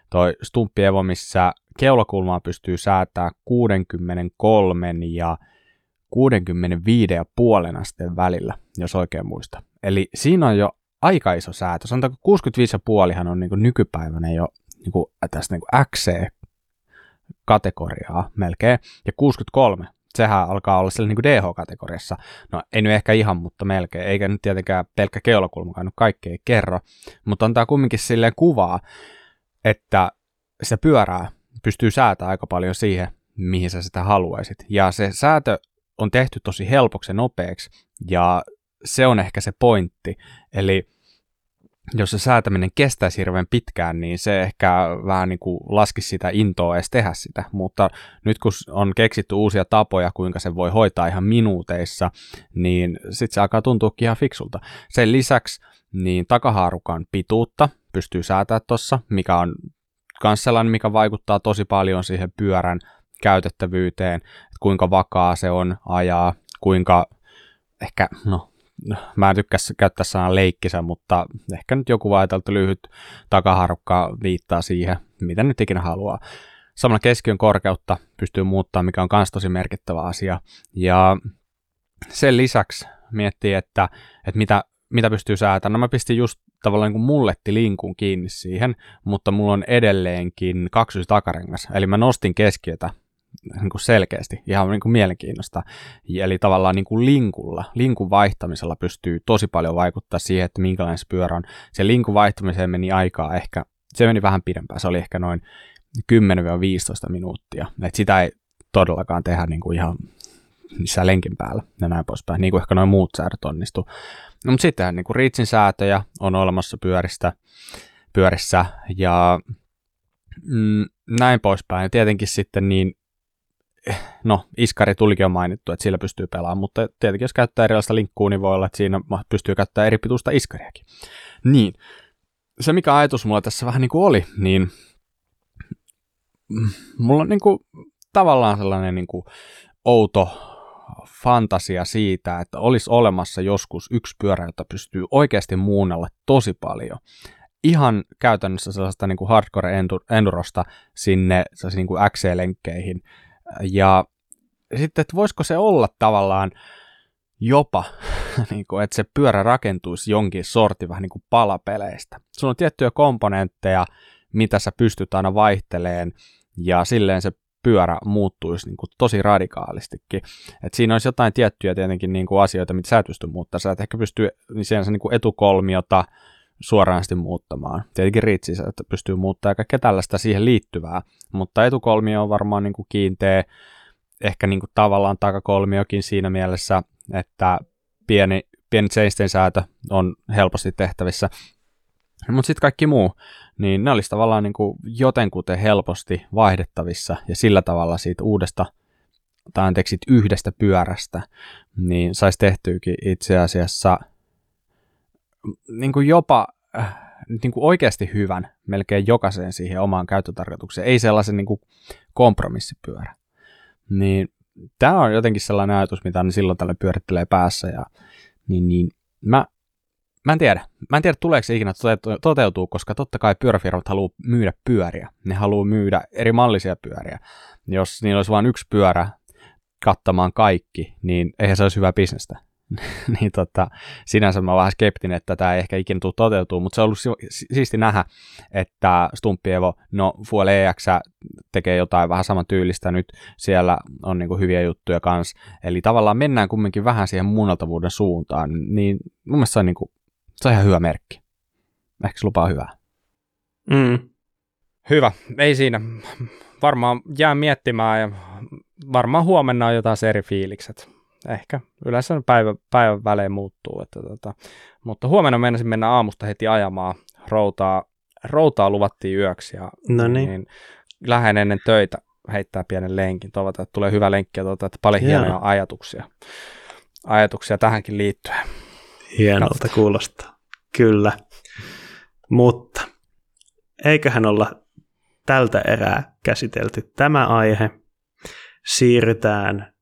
toi stumppievo, missä keulakulmaa pystyy säätämään kuusikymmentäkolme ja kuusikymmentäviisi pilkku viisi asteen välillä, jos oikein muista. Eli siinä on jo aika iso säätö. Sanotaanko kuusikymmentäviisi pilkku viisi on niin kuin nykypäivänä jo niin kuin tässä niin kuin X C-kategoriaa melkein. Ja kuusikymmentäkolme, sehän alkaa olla siellä niin kuin D H-kategoriassa. No ei nyt ehkä ihan, mutta melkein. Eikä nyt tietenkään pelkkä keulakulmakaan, nyt kaikki ei kerro. Mutta antaa kumminkin silleen kuvaa, että se pyörää pystyy säätämään aika paljon siihen, mihin sä sitä haluaisit. Ja se säätö on tehty tosi helpoksi ja nopeaksi, ja se on ehkä se pointti. Eli jos se säätäminen kestäisi hirveän pitkään, niin se ehkä vähän niin kuin laskisi sitä intoa edes tehdä sitä, mutta nyt kun on keksitty uusia tapoja, kuinka se voi hoitaa ihan minuuteissa, niin sitten se alkaa tuntuakin ihan fiksulta. Sen lisäksi niin takahaarukan pituutta pystyy säätämään tuossa, mikä on myös sellainen, mikä vaikuttaa tosi paljon siihen pyörän käytettävyyteen, että kuinka vakaa se on ajaa, kuinka ehkä, no, mä en tykkäisi käyttää sanaa leikkisä, mutta ehkä nyt joku ajateltu lyhyt takaharukka viittaa siihen, mitä nyt ikinä haluaa. Samalla keskiön korkeutta pystyy muuttamaan, mikä on myös tosi merkittävä asia. Ja sen lisäksi miettii, että, että mitä, mitä pystyy säätämään. No mä pistin just tavallaan niin kuin mullettilinkun kiinni siihen, mutta mulla on edelleenkin kaksyys takarengas. Eli mä nostin keskiötä niin kuin selkeästi, ihan niin kuin mielenkiinnosta. Eli tavallaan niin kuin linkulla, linkun vaihtamisella pystyy tosi paljon vaikuttaa siihen, että minkälainen se pyörä on. Se linkun vaihtamiseen meni aikaa ehkä, se meni vähän pidempään, se oli ehkä noin kymmenen viisitoista minuuttia. Et sitä ei todellakaan tehdä niin kuin ihan missään lenkin päällä ja näin poispäin, niin kuin ehkä noin muut säädöt onnistuu. No, mutta sittenhän niin kuin reachin säätöjä on olemassa pyöristä, pyörissä ja mm, näin poispäin. Ja tietenkin sitten niin, no, iskari tulikin on mainittu, että sillä pystyy pelaamaan, mutta tietenkin jos käyttää erilaista linkkua, niin voi olla, että siinä pystyy käyttämään eri pituista iskariakin. Niin, se mikä ajatus mulla tässä vähän niin kuin oli, niin mulla on niin kuin tavallaan sellainen niin kuin outo fantasia siitä, että olisi olemassa joskus yksi pyörä, jota pystyy oikeasti muunnella tosi paljon. Ihan käytännössä sellaista niin kuin hardcore-endurosta sinne niin kuin X C-lenkkeihin. Ja sitten, että voisiko se olla tavallaan jopa, niin kuin, että se pyörä rakentuisi jonkin sortin vähän niin kuin palapeleistä. Sulla on tiettyjä komponentteja, mitä sä pystyt aina vaihteleen, ja silleen se pyörä muuttuisi niin kuin tosi radikaalistikin. Et siinä olisi jotain tiettyjä tietenkin niin kuin asioita, mitä sä et pysty muuttamaan. Sä et ehkä pysty niin kuin etukolmiota suoraan muuttamaan. Tietenkin riitsissä, että pystyy muuttamaan kaikkea tällaista siihen liittyvää, mutta etukolmio on varmaan niin kuin kiinteä, ehkä niin kuin tavallaan takakolmiokin siinä mielessä, että pieni, pieni seisten säätö on helposti tehtävissä. Mutta sitten kaikki muu, niin ne olisi tavallaan niin kuin jotenkuten helposti vaihdettavissa ja sillä tavalla siitä uudesta, tai anteeksi yhdestä pyörästä, niin saisi tehtyykin itse asiassa niin kuin jopa niin kuin oikeasti hyvän melkein jokaiseen siihen omaan käyttötarkoitukseen, ei sellaisen niin kuin kompromissipyörä. Niin tämä on jotenkin sellainen ajatus, mitä ne silloin tällä pyörittelee päässä, ja niin, niin mä Mä en tiedä. Mä en tiedä, tuleeko se ikinä toteutuu, koska totta kai pyöräfirmat haluaa myydä pyöriä. Ne haluaa myydä eri mallisia pyöriä. Jos niillä olisi vain yksi pyörä kattamaan kaikki, niin eihän se olisi hyvää bisnestä. niin tota, sinänsä mä oon vähän skeptinen, että tämä ei ehkä ikinä tule toteutumaan, mutta se on ollut siisti nähdä, että Stumppi Evo, no Fuel E X tekee jotain vähän saman tyylistä nyt, siellä on niinku hyviä juttuja kanssa. Eli tavallaan mennään kumminkin vähän siihen muunneltavuuden suuntaan, niin mun mielestä se on niinku se on ihan hyvä merkki. Ehkä se lupaa hyvää. Mm. Hyvä, ei siinä. Varmaan jää miettimään ja varmaan huomenna on jotain eri fiilikset. Ehkä yleensä päivä, päivän välein muuttuu. Että tota. Mutta huomenna mennäisin mennä aamusta heti ajamaan. Routaa, routaa luvattiin yöksi ja Noniin. niin lähden ennen töitä heittää pienen lenkin. Toivotaan, että tulee hyvä lenkki ja toivotaan, että paljon Hieno. hienoja ajatuksia. ajatuksia tähänkin liittyen. Hienolta Katsotaan. Kuulostaa, kyllä, mutta eiköhän olla tältä erää käsitelty tämä aihe. Siirrytään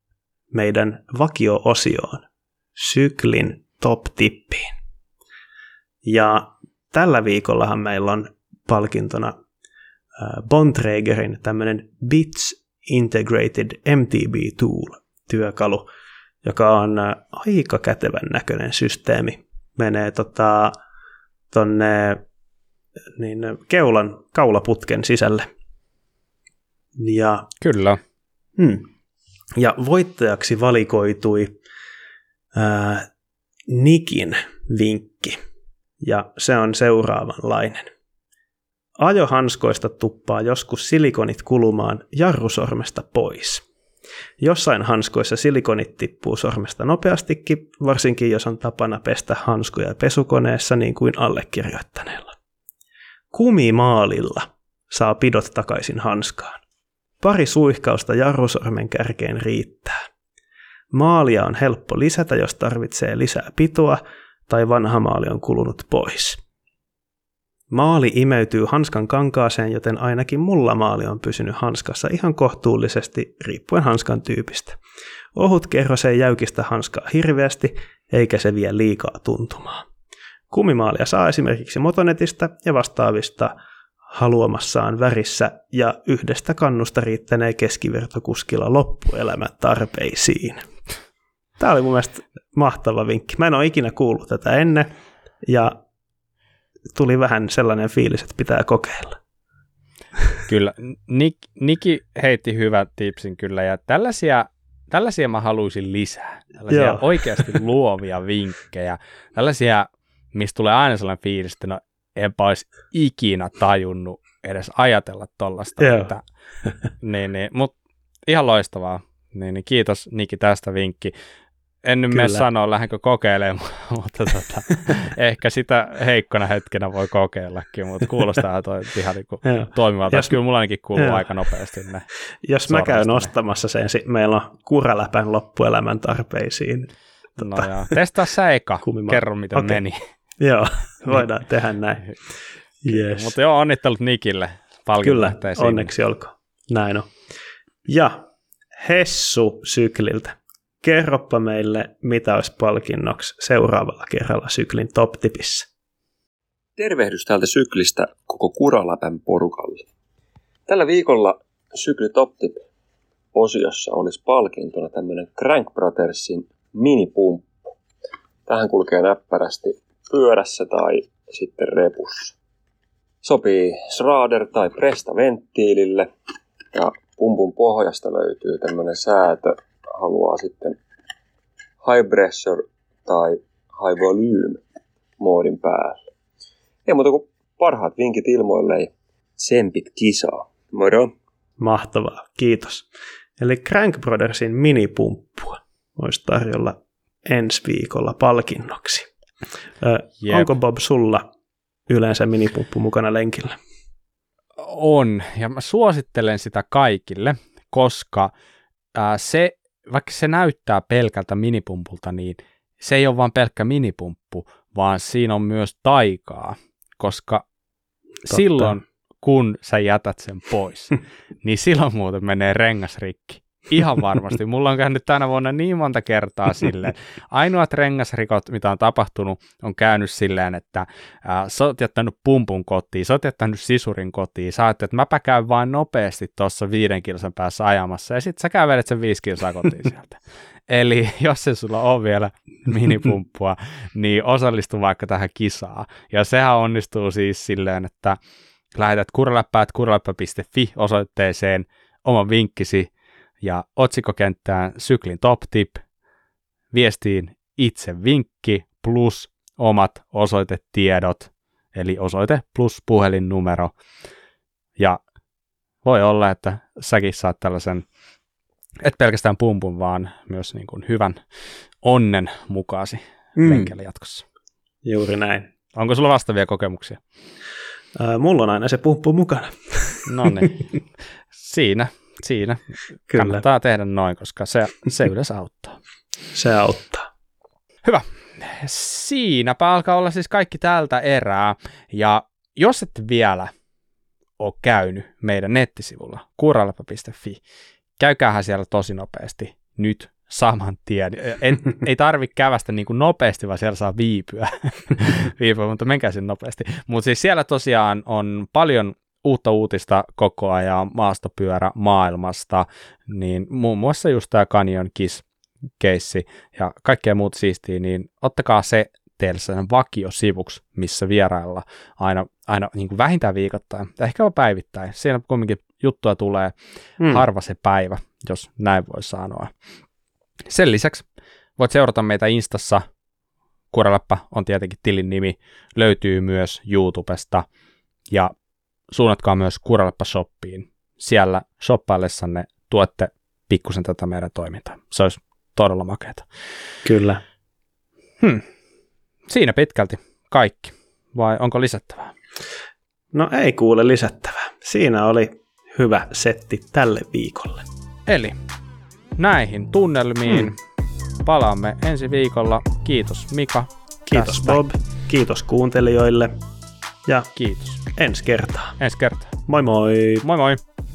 meidän vakio-osioon, syklin top-tippiin. Ja tällä viikollahan meillä on palkintona Bontragerin tämmöinen Bits Integrated M T B Tool-työkalu, joka on aika kätevän näköinen systeemi. Menee tota, tonne niin, keulan kaulaputken sisälle. Ja, Kyllä. Hmm. Ja voittajaksi valikoitui ää, Nikin vinkki, ja se on seuraavanlainen. Ajohanskoista tuppaa joskus silikonit kulumaan jarrusormesta pois. Jossain hanskoissa silikonit tippuu sormesta nopeastikin, varsinkin jos on tapana pestä hanskoja pesukoneessa niin kuin allekirjoittaneella. Kumimaalilla saa pidot takaisin hanskaan. Pari suihkausta jarrusormen kärkeen riittää. Maalia on helppo lisätä, jos tarvitsee lisää pitoa tai vanha maali on kulunut pois. Maali imeytyy hanskan kankaaseen, joten ainakin mulla maali on pysynyt hanskassa ihan kohtuullisesti riippuen hanskan tyypistä. Ohut kerros ei jäykistä hanskaa hirveästi, eikä se vie liikaa tuntumaa. Kumimaalia saa esimerkiksi Motonetista ja vastaavista haluamassaan värissä, ja yhdestä kannusta riittänee keskivertokuskilla loppuelämän tarpeisiin. Tämä oli mun mielestä mahtava vinkki. Mä en ole ikinä kuullut tätä ennen, ja tuli vähän sellainen fiilis, että pitää kokeilla. Kyllä. Nik, Niki heitti hyvän tipsin kyllä, ja tällaisia, tällaisia mä haluaisin lisää. Tällaisia Joo. oikeasti luovia vinkkejä. Tällaisia, mistä tulee aina sellainen fiilis, että no, enpä olisi ikinä tajunnut edes ajatella tuollaista. niin, niin, mutta ihan loistavaa. Niin, niin, kiitos Niki tästä vinkki. En nyt mene sanoa, lähdenkö kokeilemaan, mutta tota, ehkä sitä heikkona hetkenä voi kokeillakin, mutta kuulostaa toi ihan niinku toimivalta. Kyllä mulla ainakin kuuluu joo. aika nopeasti ne. Jos mä käyn ostamassa sen, meillä on Kuraläpän loppuelämän tarpeisiin. Tota, no joo, testaa sä eka, kerro miten okay. meni. Joo, voidaan tehdä näin. Yes. Mutta joo, onnittelut Nikille. Kyllä, onneksi olkoon. Näin on. Ja Hessu Sykliltä. Kerroppa meille, mitä olisi palkinnoksi seuraavalla kerralla Syklin top-tipissä. Tervehdys täältä Syklistä koko Kuraläpän porukalle. Tällä viikolla Sykli top-tip-osiossa olisi palkintona tämmöinen Crank Brothersin minipumppu. Tähän kulkee näppärästi pyörässä tai sitten repussa. Sopii Schrader tai Presta venttiilille ja pumpun pohjasta löytyy tämmöinen säätö. Haluaa sitten high pressure tai high volume moodin päälle. Ei muuta kuin parhaat vinkit ilmoille ja tsempit kisaa. Moro! Mahtavaa, kiitos. Eli Crank Brothersin minipumppua olisi tarjolla ensi viikolla palkinnoksi. Ö, onko Bob sulla yleensä minipumppu mukana lenkillä? On, ja mä suosittelen sitä kaikille, koska ää, se vaikka se näyttää pelkältä minipumpulta, niin se ei ole vain pelkkä minipumppu, vaan siinä on myös taikaa, koska Totta. silloin, kun sä jätät sen pois, niin silloin muuten menee rengas rikki. Ihan varmasti. Mulla on käynyt tänä vuonna niin monta kertaa silleen. Ainoat rengasrikot, mitä on tapahtunut, on käynyt silleen, että ää, sä oot jättänyt pumpun kotiin, sä oot jättänyt sisurin kotiin, sä ajattelet, että mäpä käyn vaan nopeasti tuossa viiden kilsan päässä ajamassa, ja sit sä kävelet sen viisi kilsaa kotiin sieltä. Eli jos se sulla on vielä minipumppua, niin osallistu vaikka tähän kisaan. Ja sehän onnistuu siis silleen, että lähetät kuraläppäät kuraläppä piste fi osoitteeseen oman vinkkisi, ja otsikkokenttään Syklin top tip, viestiin itse vinkki plus omat osoitetiedot, eli osoite plus puhelinnumero. Ja voi olla, että säkin saat tällaisen, et pelkästään pumpun, vaan myös niin kuin hyvän onnen mukaasi mm. lenkellä jatkossa. Juuri näin. Onko sulla vastaavia kokemuksia? Äh, mulla on aina se pumppu mukana. No niin, siinä. Siinä. Kyllä. Kannattaa tehdä noin, koska se, se yleensä auttaa. Se auttaa. Hyvä. Siinäpä alkaa olla siis kaikki tältä erää. Ja jos et vielä ole käynyt meidän nettisivulla kuraläppä piste fi, käykäähän siellä tosi nopeasti nyt saman tien. En, ei tarvitse kävästä niin kuin nopeasti, vaan siellä saa viipyä. viipyä, mutta menkää sen nopeasti. Mutta siis siellä tosiaan on paljon uutta uutista koko ajan maastopyörä maailmasta, niin muun muassa just tämä Canyon K I S-keissi ja kaikkea muut siistiä, niin ottakaa se teille sellainen vakiosivuksi, missä vierailla aina, aina niin kuin vähintään viikoittain, ehkä päivittäin. Siinä kuitenkin juttua tulee mm. harva se päivä, jos näin voi sanoa. Sen lisäksi voit seurata meitä Instassa. Kuraläppä on tietenkin tilin nimi. Löytyy myös YouTubesta ja suunnatkaa myös Kuraläppä-shoppiin. Siellä shoppaillessanne tuette pikkusen tätä meidän toimintaa. Se olisi todella makeata. Kyllä. Hmm. Siinä pitkälti kaikki. Vai onko lisättävää? No ei kuule lisättävää. Siinä oli hyvä setti tälle viikolle. Eli näihin tunnelmiin hmm. palaamme ensi viikolla. Kiitos Mika. Kiitos tästä. Bob. Kiitos kuuntelijoille. Ja kiitos. Ensi kertaa. Ensi kertaa. Moi moi. Moi moi.